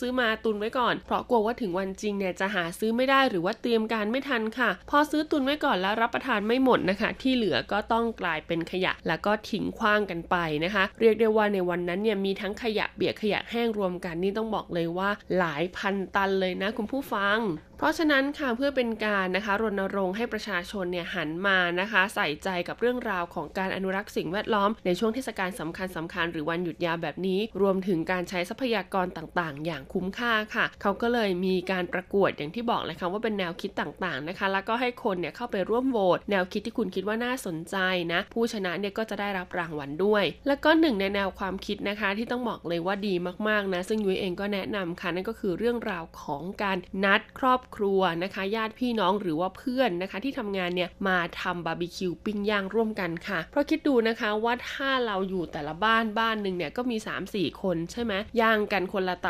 ซื้อมาตุนไว้ก่อนเพราะกลัวว่าถึงวันจริงเนี่ยจะหาซื้อไม่ได้หรือว่าเตรียมการไม่ทันค่ะพอซื้อตุนไว้ก่อนแล้วรับประทานไม่หมดนะคะที่เหลือก็ต้องกลายเป็นขยะแล้วก็ทิ้งขว้างกันไปนะคะเรียกได้ว่าในวันนั้นเนี่ยมีทั้งขยะเปียกขยะแห้งรวมกันนี่ต้องบอกเลยว่าหลายพันตันเลยนะคุณผู้ฟังเพราะฉะนั้นค่ะเพื่อเป็นการนะคะรณรงค์ให้ประชาชนเนี่ยหันมานะคะใส่ใจกับเรื่องราวของการอนุรักษ์สิ่งแวดล้อมในช่วงเทศกาลสำคัญหรือวันหยุดยาวแบบนี้รวมถึงการใช้ทรัพยากรต่างๆอย่างคุ้มค่าค่ะเขาก็เลยมีการประกวดอย่างที่บอกเลยค่ะว่าเป็นแนวคิดต่างๆนะคะแล้วก็ให้คนเนี่ยเข้าไปร่วมโหวตแนวคิดที่คุณคิดว่าน่าสนใจนะผู้ชนะเนี่ยก็จะได้รับรางวัลด้วยแล้วก็หนึ่งในแนวความคิดนะคะที่ต้องบอกเลยว่าดีมากๆนะซึ่งยุ้ยเองก็แนะนำค่ะนั่นก็คือเรื่องราวของการนัดครอบครัวนะคะญาติพี่น้องหรือว่าเพื่อนนะคะที่ทำงานเนี่ยมาทำบาร์บีคิวปิ้งย่างร่วมกันค่ะเพราะคิดดูนะคะว่าถ้าเราอยู่แต่ละบ้านนึงเนี่ยก็มี 3-4 คนใช่ไหมย่างกันคนละเต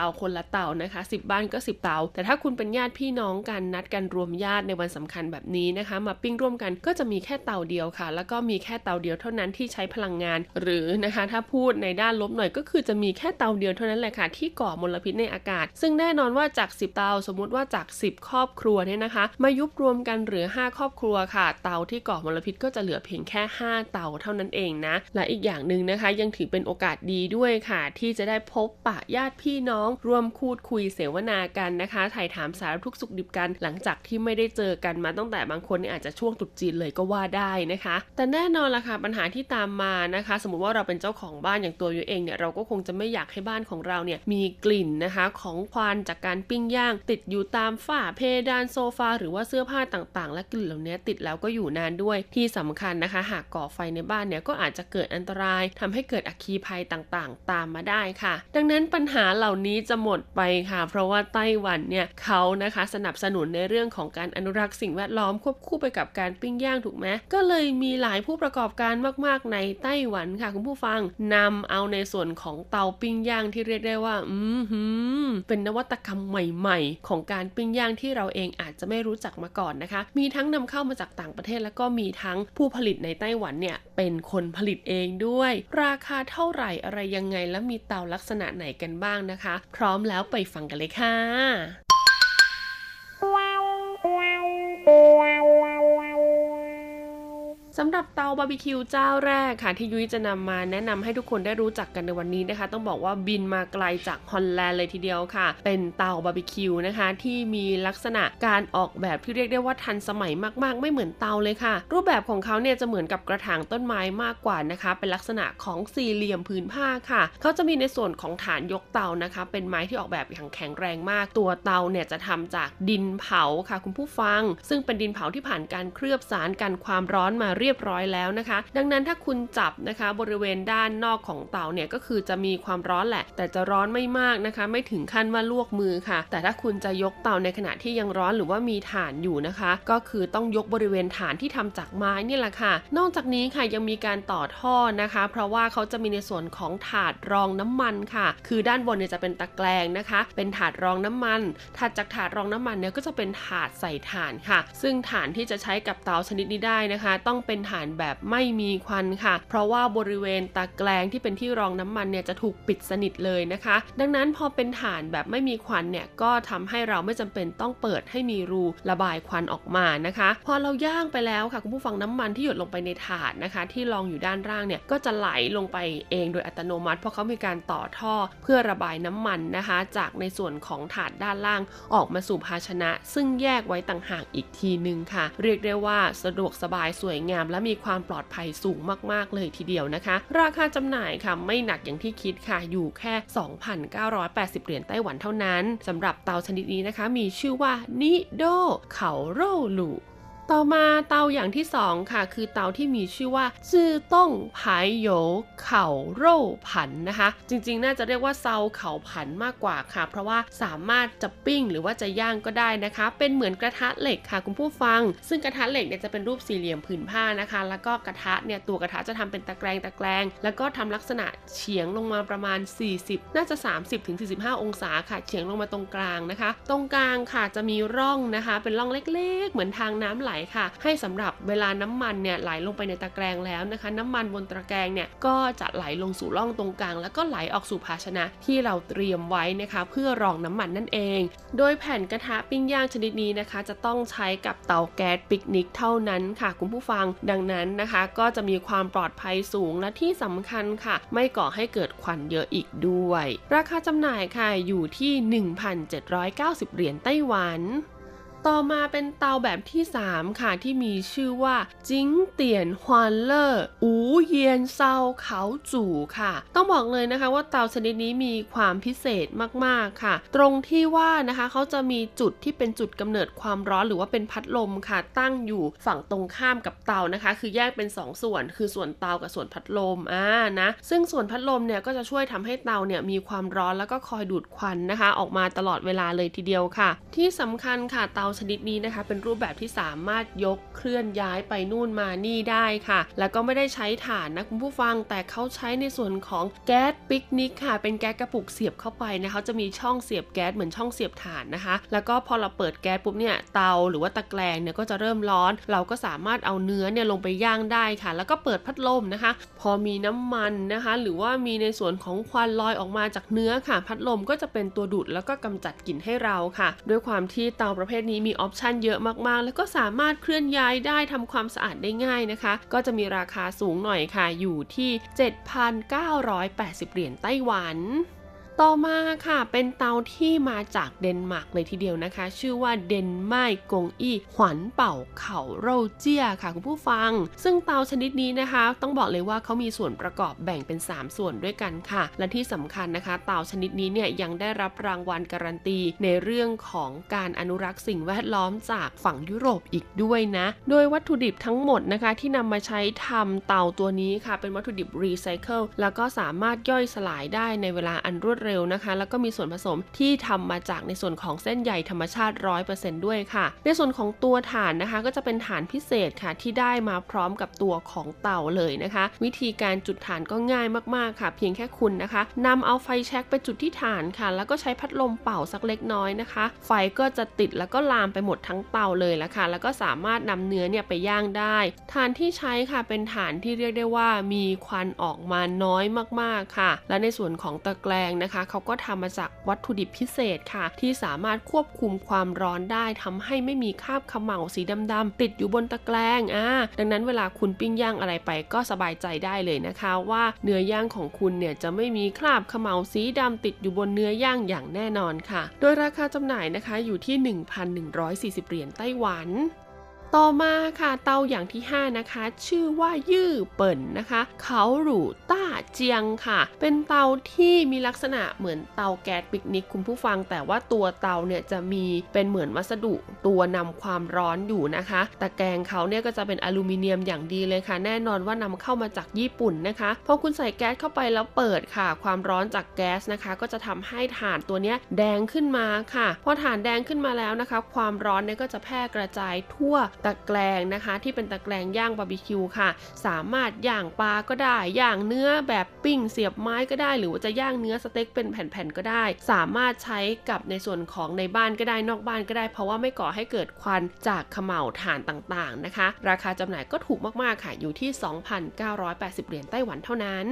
านะคะ10บ้านก็10เตาแต่ถ้าคุณเป็นญาติพี่น้องกันนัดกันรวมญาติในวันสำคัญแบบนี้นะคะมาปิ้งร่วมกันก็จะมีแค่เตาเดียวค่ะแล้วก็มีแค่เตาเดียวเท่านั้นที่ใช้พลังงานหรือนะคะถ้าพูดในด้านลบหน่อยก็คือจะมีแค่เตาเดียวเท่านั้นแหละค่ะที่ก่อมลพิษในอากาศซึ่งแน่นอนว่าจาก10เตาสมมติว่าจาก10ครอบครัวเนี่ยนะคะมายุบรวมกันเหลือ5ครอบครัวค่ะเตาที่ก่อมลพิษก็จะเหลือเพียงแค่5เตาเท่านั้นเองนะและอีกอย่างนึงนะคะยังถือเป็นโอกาสดีด้วยค่ะที่จะได้พบปะญาติพี่น้องร่วมพูดคุยเสวนากันนะคะถ่ายถามสารทุกข์สุขดิบกันหลังจากที่ไม่ได้เจอกันมาตั้งแต่บางคนอาจจะช่วงตรุษจีนเลยก็ว่าได้นะคะแต่แน่นอนล่ะค่ะปัญหาที่ตามมานะคะสมมติว่าเราเป็นเจ้าของบ้านอย่างตัวยุ้ยเองเนี่ยเราก็คงจะไม่อยากให้บ้านของเราเนี่ยมีกลิ่นนะคะของควันจากการปิ้งย่างติดอยู่ตามฝ้าเพดานโซฟาหรือว่าเสื้อผ้าต่างๆและกลิ่นเหล่านี้ติดแล้วก็อยู่นานด้วยที่สำคัญนะคะหากก่อไฟในบ้านเนี่ยก็อาจจะเกิดอันตรายทำให้เกิดอัคคีภัยต่างๆตามมาได้ค่ะดังนั้นปัญหาเหล่านี้จะหมดไปค่ะเพราะว่าไต้หวันเนี่ยเขานะคะสนับสนุนในเรื่องของการอนุรักษ์สิ่งแวดล้อมควบคู่ไปกับการปิ้งย่างถูกไหมก็เลยมีหลายผู้ประกอบการมากๆในไต้หวันค่ะคุณผู้ฟังนำเอาในส่วนของเตาปิ้งย่างที่เรียกได้ว่าเป็นนวัตกรรมใหม่ๆของการปิ้งย่างที่เราเองอาจจะไม่รู้จักมาก่อนนะคะมีทั้งนำเข้ามาจากต่างประเทศแล้วก็มีทั้งผู้ผลิตในไต้หวันเนี่ยเป็นคนผลิตเองด้วยราคาเท่าไหร่อะไรยังไงและมีเตาลักษณะไหนกันบ้างนะคะพร้อมแล้วไปฟังกันเลยค่ะสำหรับเตาบาร์บีคิวเจ้าแรกค่ะที่ยุ้ยจะนำมาแนะนำให้ทุกคนได้รู้จักกันในวันนี้นะคะต้องบอกว่าบินมาไกลจากฮอลแลนด์เลยทีเดียวค่ะเป็นเตาบาร์บีคิวนะคะที่มีลักษณะการออกแบบที่เรียกได้ว่าทันสมัยมากๆไม่เหมือนเตาเลยค่ะรูปแบบของเขาเนี่ยจะเหมือนกับกระถางต้นไม้มากกว่านะคะเป็นลักษณะของสี่เหลี่ยมพื้นผ้าค่ะเขาจะมีในส่วนของฐานยกเตานะคะเป็นไม้ที่ออกแบบอย่างแข็งแรงมากตัวเตาเนี่ยจะทำจากดินเผาค่ะคุณผู้ฟังซึ่งเป็นดินเผาที่ผ่านการเคลือบสารกันความร้อนมา เรียบร้อยแล้วนะคะดังนั้นถ้าคุณจับนะคะบริเวณด้านนอกของเตาเนี่ยก็คือจะมีความร้อนแหละแต่จะร้อนไม่มากนะคะไม่ถึงขั้นว่าลวกมือค่ะแต่ถ้าคุณจะยกเตาในขณะที่ยังร้อนหรือว่ามีถ่านอยู่นะคะก็คือต้องยกบริเวณฐานที่ทำจากไม้นี่แหละค่ะนอกจากนี้ค่ะยังมีการต่อท่อนะคะเพราะว่าเขาจะมีในส่วนของถาดรองน้ำมันค่ะคือด้านบนเนี่ยจะเป็นตะแกรงนะคะเป็นถาดรองน้ำมันถัดจากถาดรองน้ำมันเนี่ยก็จะเป็นถาดใส่ถ่านค่ะซึ่งถ่านที่จะใช้กับเตาชนิดนี้ได้นะคะต้องเป็นถ่านแบบไม่มีควันค่ะเพราะว่าบริเวณตะแกรงที่เป็นที่รองน้ำมันเนี่ยจะถูกปิดสนิทเลยนะคะดังนั้นพอเป็นถ่านแบบไม่มีควันเนี่ยก็ทำให้เราไม่จำเป็นต้องเปิดให้มีรูระบายควันออกมานะคะพอเราย่างไปแล้วค่ะคุณผู้ฟังน้ำมันที่หยดลงไปในถาดนะคะที่รองอยู่ด้านล่างเนี่ยก็จะไหลลงไปเองโดยอัตโนมัติเพราะเขามีการต่อท่อเพื่อระบายน้ำมันนะคะจากในส่วนของถาดด้านล่างออกมาสู่ภาชนะซึ่งแยกไว้ต่างหากอีกทีนึงค่ะเรียกได้ว่าสะดวกสบายสวยงามและมีความปลอดภัยสูงมากๆเลยทีเดียวนะคะราคาจำหน่ายค่ะไม่หนักอย่างที่คิดค่ะอยู่แค่ 2,980 เหรียญไต้หวันเท่านั้นสำหรับเตาชนิดนี้นะคะมีชื่อว่านิโดเขาโรลูต่อมาเตาอย่างที่2ค่ะคือเตาที่มีชื่อว่าจื้อต้งไผ่โหยเข่าโร่ผันนะคะจริงๆน่าจะเรียกว่าเซาเข่าผันมากกว่าค่ะเพราะว่าสามารถจะปิ้งหรือว่าจะย่างก็ได้นะคะเป็นเหมือนกระทะเหล็กค่ะคุณผู้ฟังซึ่งกระทะเหล็กเนี่ยจะเป็นรูปสี่เหลี่ยมผืนผ้านะคะแล้วก็กระทะเนี่ยตัวกระทะจะทำเป็นตะแกรงแล้วก็ทำลักษณะเฉียงลงมาประมาณ40น่าจะ 30-45 องศาค่ะเฉียงลงมาตรงกลางนะคะตรงกลางค่ะจะมีร่องนะคะเป็นร่องเล็กๆเหมือนทางน้ำไหลให้สำหรับเวลาน้ำมันเนี่ยไหลลงไปในตะแกรงแล้วนะคะน้ำมันบนตะแกรงเนี่ยก็จะไหลลงสู่ร่องตรงกลางแล้วก็ไหลออกสู่ภาชนะที่เราเตรียมไว้นะคะเพื่อรองน้ำมันนั่นเองโดยแผ่นกระทะปิ้งย่างชนิดนี้นะคะจะต้องใช้กับเตาแก๊สปิกนิกเท่านั้นค่ะคุณผู้ฟังดังนั้นนะคะก็จะมีความปลอดภัยสูงและที่สำคัญค่ะไม่ก่อให้เกิดควันเยอะอีกด้วยราคาจำหน่ายค่ะอยู่ที่ 1,790 เหรียญไต้หวันต่อมาเป็นเตาแบบที่3ค่ะที่มีชื่อว่าจิงเตี่ยนฮวนเลอร์อูเยียนเซาเขาจู๋ค่ะต้องบอกเลยนะคะว่าเตาชนิดนี้มีความพิเศษมากๆค่ะตรงที่ว่านะคะเขาจะมีจุดที่เป็นจุดกำเนิดความร้อนหรือว่าเป็นพัดลมค่ะตั้งอยู่ฝั่งตรงข้ามกับเตานะคะคือแยกเป็น2ส่วนคือส่วนเตากับส่วนพัดลมนะซึ่งส่วนพัดลมเนี่ยก็จะช่วยทำให้เตาเนี่ยมีความร้อนแล้วก็คอยดูดควันนะคะออกมาตลอดเวลาเลยทีเดียวค่ะที่สำคัญค่ะเตาชนิดนี้นะคะเป็นรูปแบบที่สามารถยกเคลื่อนย้ายไปนู่นมานี่ได้ค่ะแล้วก็ไม่ได้ใช้ถ่านนะคุณผู้ฟังแต่เขาใช้ในส่วนของแก๊สปิกนิกค่ะเป็นแก๊สกระปุกเสียบเข้าไปนะคะจะมีช่องเสียบแก๊สเหมือนช่องเสียบถ่านนะคะแล้วก็พอเราเปิดแก๊สปุ๊บเนี่ยเตาหรือว่าตะแกรงเนี่ยก็จะเริ่มร้อนเราก็สามารถเอาเนื้อเนี่ยลงไปย่างได้ค่ะแล้วก็เปิดพัดลมนะคะพอมีน้ำมันนะคะหรือว่ามีในส่วนของควันลอยออกมาจากเนื้อค่ะพัดลมก็จะเป็นตัวดูดแล้วก็กำจัดกลิ่นให้เราค่ะด้วยความที่เตาประเภทนี้มีออปชันเยอะมากๆแล้วก็สามารถเคลื่อนย้ายได้ทำความสะอาดได้ง่ายนะคะก็จะมีราคาสูงหน่อยค่ะอยู่ที่ 7,980 เหรียญไต้หวันต่อมาค่ะเป็นเตาที่มาจากเดนมาร์กเลยทีเดียวนะคะชื่อว่าเดนไม่กงอี้ขวัญเป่าเข่าโรเจียค่ะคุณผู้ฟังซึ่งเตาชนิดนี้นะคะต้องบอกเลยว่าเขามีส่วนประกอบแบ่งเป็น3ส่วนด้วยกันค่ะและที่สำคัญนะคะเตาชนิดนี้เนี่ยยังได้รับรางวัลการันตีในเรื่องของการอนุรักษ์สิ่งแวดล้อมจากฝั่งยุโรปอีกด้วยนะโดยวัตถุดิบทั้งหมดนะคะที่นำมาใช้ทำเตาตัวนี้ค่ะเป็นวัตถุดิบรีไซเคิลแล้วก็สามารถย่อยสลายได้ในเวลาอันรวดเร็วนะคะแล้วก็มีส่วนผสมที่ทำมาจากในส่วนของเส้นใยธรรมชาติ 100% ด้วยค่ะในส่วนของตัวฐานนะคะก็จะเป็นฐานพิเศษค่ะที่ได้มาพร้อมกับตัวของเตาเลยนะคะวิธีการจุดฐานก็ง่ายมากๆค่ะเพียงแค่คุณนะคะนำเอาไฟแช็กไปจุดที่ฐานค่ะแล้วก็ใช้พัดลมเป่าสักเล็กน้อยนะคะไฟก็จะติดแล้วก็ลามไปหมดทั้งเตาเลยละค่ะแล้วก็สามารถนำเนื้อเนี่ยไปย่างได้ฐานที่ใช้ค่ะเป็นฐานที่เรียกได้ว่ามีควันออกมาน้อยมากๆค่ะและในส่วนของตะแกรงเขาก็ทำมาจากวัตถุดิบพิเศษค่ะที่สามารถควบคุมความร้อนได้ทำให้ไม่มีคราบเขม่าสีดำๆติดอยู่บนตะแกรงดังนั้นเวลาคุณปิ้งย่างอะไรไปก็สบายใจได้เลยนะคะว่าเนื้อย่างของคุณเนี่ยจะไม่มีคราบเขม่าสีดำติดอยู่บนเนื้อย่างอย่างแน่นอนค่ะโดยราคาจำหน่ายนะคะอยู่ที่ 1,140 เหรียญไต้หวัน ต่อมาค่ะเตาอย่างที่5นะคะชื่อว่ายื่อเปิ่นนะคะเขาหรูต้าเจียงค่ะเป็นเตาที่มีลักษณะเหมือนเตาแก๊สปิกนิกคุณผู้ฟังแต่ว่าตัวเตาเนี่ยจะมีเป็นเหมือนวัสดุตัวนำความร้อนอยู่นะคะตะแกรงเขาเนี่ยก็จะเป็นอลูมิเนียมอย่างดีเลยค่ะแน่นอนว่านำเข้ามาจากญี่ปุ่นนะคะพอคุณใส่แก๊สเข้าไปแล้วเปิดค่ะความร้อนจากแก๊สนะคะก็จะทำให้ถ่านตัวเนี้ยแดงขึ้นมาค่ะพอถ่านแดงขึ้นมาแล้วนะคะความร้อนเนี่ยก็จะแพร่กระจายทั่วตะแกรงนะคะที่เป็นตะแกรงย่างบาร์บีคิวค่ะสามารถย่างปลาก็ได้ย่างเนื้อแบบปิ้งเสียบไม้ก็ได้หรือว่าจะย่างเนื้อสเต็กเป็นแผ่นๆก็ได้สามารถใช้กับในส่วนของในบ้านก็ได้นอกบ้านก็ได้เพราะว่าไม่ก่อให้เกิดควันจากเขม่าถ่านต่างๆนะคะราคาจำหน่ายก็ถูกมากๆค่ะอยู่ที่ 2,980 เหรียญไต้หวันเท่านั้น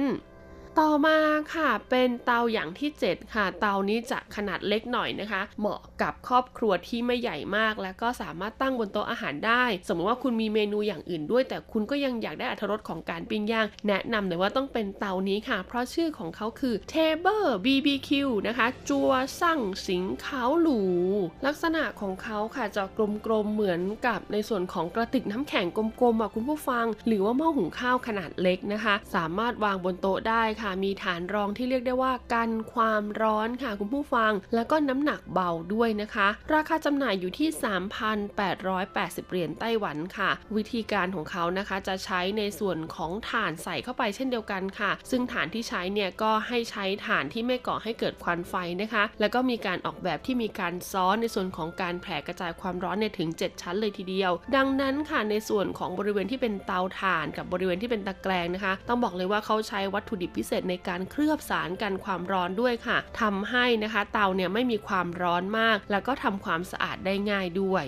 ต่อมาค่ะเป็นเตาอย่างที่7ค่ะเตานี้จะขนาดเล็กหน่อยนะคะเหมาะกับครอบครัวที่ไม่ใหญ่มากและก็สามารถตั้งบนโต๊ะอาหารได้สมมติว่าคุณมีเมนูอย่างอื่นด้วยแต่คุณก็ยังอยากได้อรรถรสของการปิ้งย่างแนะนำเลยว่าต้องเป็นเตานี้ค่ะเพราะชื่อของเขาคือ Table BBQ นะคะจัวซั่งสิงขาวหลูลักษณะของเขาค่ะจะกลมๆเหมือนกับในส่วนของกระติกน้ำแข็งกลมๆอ่ะคุณผู้ฟังหรือว่าหม้อหุงข้าวขนาดเล็กนะคะสามารถวางบนโต๊ะได้มีฐานรองที่เรียกได้ว่ากันความร้อนค่ะคุณผู้ฟังแล้วก็น้ำหนักเบาด้วยนะคะราคาจำหน่ายอยู่ที่ 3,880 เหรียญไต้หวันค่ะวิธีการของเขานะคะจะใช้ในส่วนของฐานใส่เข้าไปเช่นเดียวกันค่ะซึ่งฐานที่ใช้เนี่ยก็ให้ใช้ฐานที่ไม่ก่อให้เกิดควันไฟนะคะแล้วก็มีการออกแบบที่มีการซ้อนในส่วนของการแผ่กระจายความร้อนเนี่ยถึง7ชั้นเลยทีเดียวดังนั้นค่ะในส่วนของบริเวณที่เป็นเตาถ่านกับบริเวณที่เป็นตะแกรงนะคะต้องบอกเลยว่าเขาใช้วัตถุดิบในการเคลือบสารกันความร้อนด้วยค่ะทำให้นะคะเตาเนี่ยไม่มีความร้อนมากแล้วก็ทำความสะอาดได้ง่ายด้วย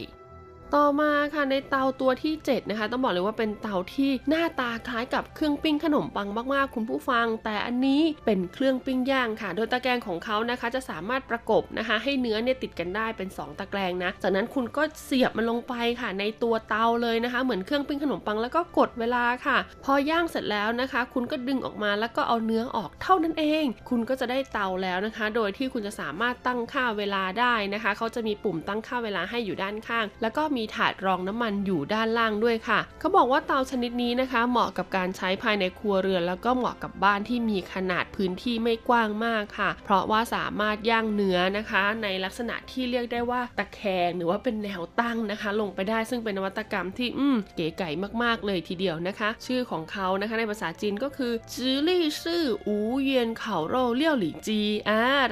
ต่อมาค่ะในเตาตัวที่7นะคะต้องบอกเลยว่าเป็นเตาที่หน้าตาคล้ายกับเครื่องปิ้งขนมปังมากๆคุณผู้ฟังแต่อันนี้เป็นเครื่องปิ้งย่างค่ะโดยตะแกรงของเขานะคะจะสามารถประกบนะคะให้เนื้อเนี่ยติดกันได้เป็น2ตะแกรงนะจากนั้นคุณก็เสียบมันลงไปค่ะในตัวเตาเลยนะคะเหมือนเครื่องปิ้งขนมปังแล้วก็กดเวลาค่ะพอย่างเสร็จแล้วนะคะคุณก็ดึงออกมาแล้วก็เอาเนื้อออกเท่านั้นเองคุณก็จะได้เตาแล้วนะคะโดยที่คุณจะสามารถตั้งค่าเวลาได้นะคะเขาจะมีปุ่มตั้งค่าเวลาให้อยู่ด้านข้างแล้วก็มีถาดรองน้ำมันอยู่ด้านล่างด้วยค่ะเขาบอกว่าเตาชนิดนี้นะคะเหมาะกับการใช้ภายในครัวเรือนแล้วก็เหมาะกับบ้านที่มีขนาดพื้นที่ไม่กว้างมากค่ะเพราะว่าสามารถย่างเนื้อนะคะในลักษณะที่เรียกได้ว่าตะแคงหรือว่าเป็นแนวตั้งนะคะลงไปได้ซึ่งเป็นนวัตกรรมที่เก๋ไก๋มากๆเลยทีเดียวนะคะชื่อของเขานะคะในภาษาจีนก็คือจื้อลี่ซื่ออูเยียนเข่าโร่เลี่ยวหลี่จี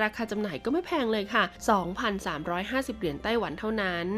ราคาจำหน่ายก็ไม่แพงเลยค่ะ 2,350 เหรียญไต้หวันเท่านั้น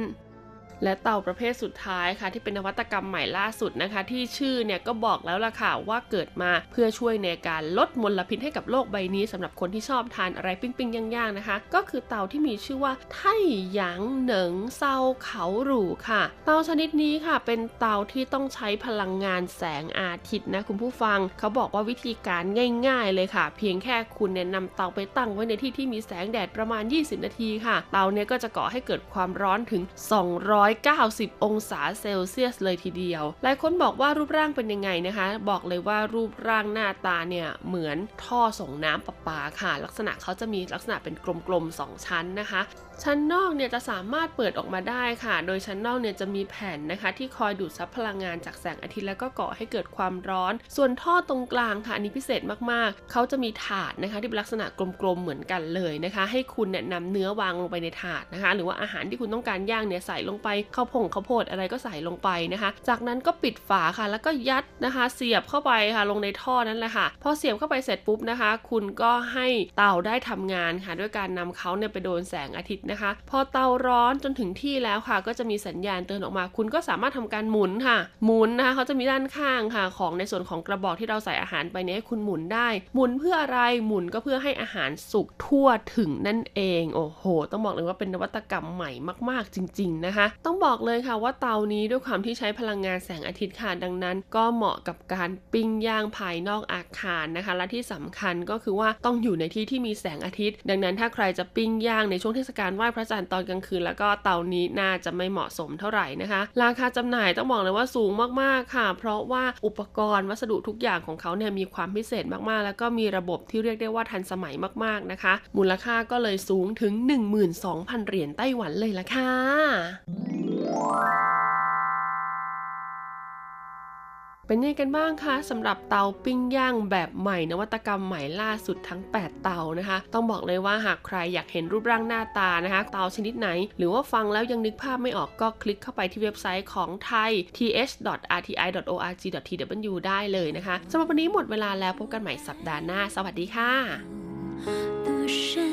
และเตาประเภทสุดท้ายค่ะที่เป็นนวัตกรรมใหม่ล่าสุดนะคะที่ชื่อเนี่ยก็บอกแล้วล่ะค่ะว่าเกิดมาเพื่อช่วยในการลดมลพิษให้กับโลกใบนี้สำหรับคนที่ชอบทานอะไรปิ้งๆย่างๆนะคะก็คือเตาที่มีชื่อว่าไท่หยางเหนิงเซาเขาหรูค่ะเตาชนิดนี้ค่ะเป็นเตาที่ต้องใช้พลังงานแสงอาทิตย์นะคุณผู้ฟังเขาบอกว่าวิธีการง่ายๆเลยค่ะเพียงแค่คุณเนี่ยนำเตาไปตั้งไว้ในที่ที่มีแสงแดดประมาณ20นาทีค่ะเตาเนี่ยก็จะก่อให้เกิดความร้อนถึง290 องศาเซลเซียสเลยทีเดียวหลายคนบอกว่ารูปร่างเป็นยังไงนะคะบอกเลยว่ารูปร่างหน้าตาเนี่ยเหมือนท่อส่งน้ำประปาค่ะลักษณะเขาจะมีลักษณะเป็นกลมๆ2ชั้นนะคะชั้นนอกเนี่ยจะสามารถเปิดออกมาได้ค่ะโดยชั้นนอกเนี่ยจะมีแผ่นนะคะที่คอยดูดซับพลังงานจากแสงอาทิตย์แล้วก็ก่อให้เกิดความร้อนส่วนท่อตรงกลางค่ะอันนี้พิเศษมากๆเขาจะมีถาดนะคะที่เป็นลักษณะกลมๆเหมือนกันเลยนะคะให้คุณเนี่ยนำเนื้อวางลงไปในถาดนะคะหรือว่าอาหารที่คุณต้องการย่างเนี่ยใส่ลงไปข้าวโพดอะไรก็ใส่ลงไปนะคะจากนั้นก็ปิดฝาค่ะแล้วก็ยัดนะคะเสียบเข้าไปค่ะลงในท่อนั่นแหละค่ะพอเสียบเข้าไปเสร็จปุ๊บนะคะคุณก็ให้เตาได้ทำงานค่ะด้วยการนำเขาเนี่ยไปโดนแสงอาทิตย์นะคะพอเตาร้อนจนถึงที่แล้วค่ะก็จะมีสัญญาณเตือนออกมาคุณก็สามารถทำการหมุนค่ะหมุนนะคะเขาจะมีด้านข้างค่ะของในส่วนของกระบอกที่เราใส่อาหารไปเนี่ยให้คุณหมุนได้หมุนเพื่ออะไรหมุนก็เพื่อให้อาหารสุกทั่วถึงนั่นเองโอ้โหต้องบอกเลยว่าเป็นนวัตกรรมใหม่มากๆจริงๆนะคะต้องบอกเลยค่ะว่าเตานี้ด้วยความที่ใช้พลังงานแสงอาทิตย์ค่ะดังนั้นก็เหมาะกับการปิ้งย่างภายนอกอาคารนะคะและที่สำคัญก็คือว่าต้องอยู่ในที่ที่มีแสงอาทิตย์ดังนั้นถ้าใครจะปิ้งย่างในช่วงเทศกาลไหว้พระจันทร์ตอนกลางคืนแล้วก็เตานี้น่าจะไม่เหมาะสมเท่าไหร่นะคะราคาจำหน่ายต้องบอกเลยว่าสูงมากๆค่ะเพราะว่าอุปกรณ์วัสดุทุกอย่างของเขาเนี่ยมีความพิเศษมากๆแล้วก็มีระบบที่เรียกได้ว่าทันสมัยมากๆนะคะมูลค่าก็เลยสูงถึง 12,000 เหรียญไต้หวันเลยล่ะค่ะ เป็นยังไงกันบ้างคะสำหรับเตาปิ้งย่างแบบใหม่นวัตกรรมใหม่ล่าสุดทั้ง8เตานะคะต้องบอกเลยว่าหากใครอยากเห็นรูปร่างหน้าตานะคะเตาชนิดไหนหรือว่าฟังแล้วยังนึกภาพไม่ออกก็คลิกเข้าไปที่เว็บไซต์ของไทย th.rti.org.tw ได้เลยนะคะสำหรับวันนี้หมดเวลาแล้วพบกันใหม่สัปดาห์หน้าสวัสดีค่ะ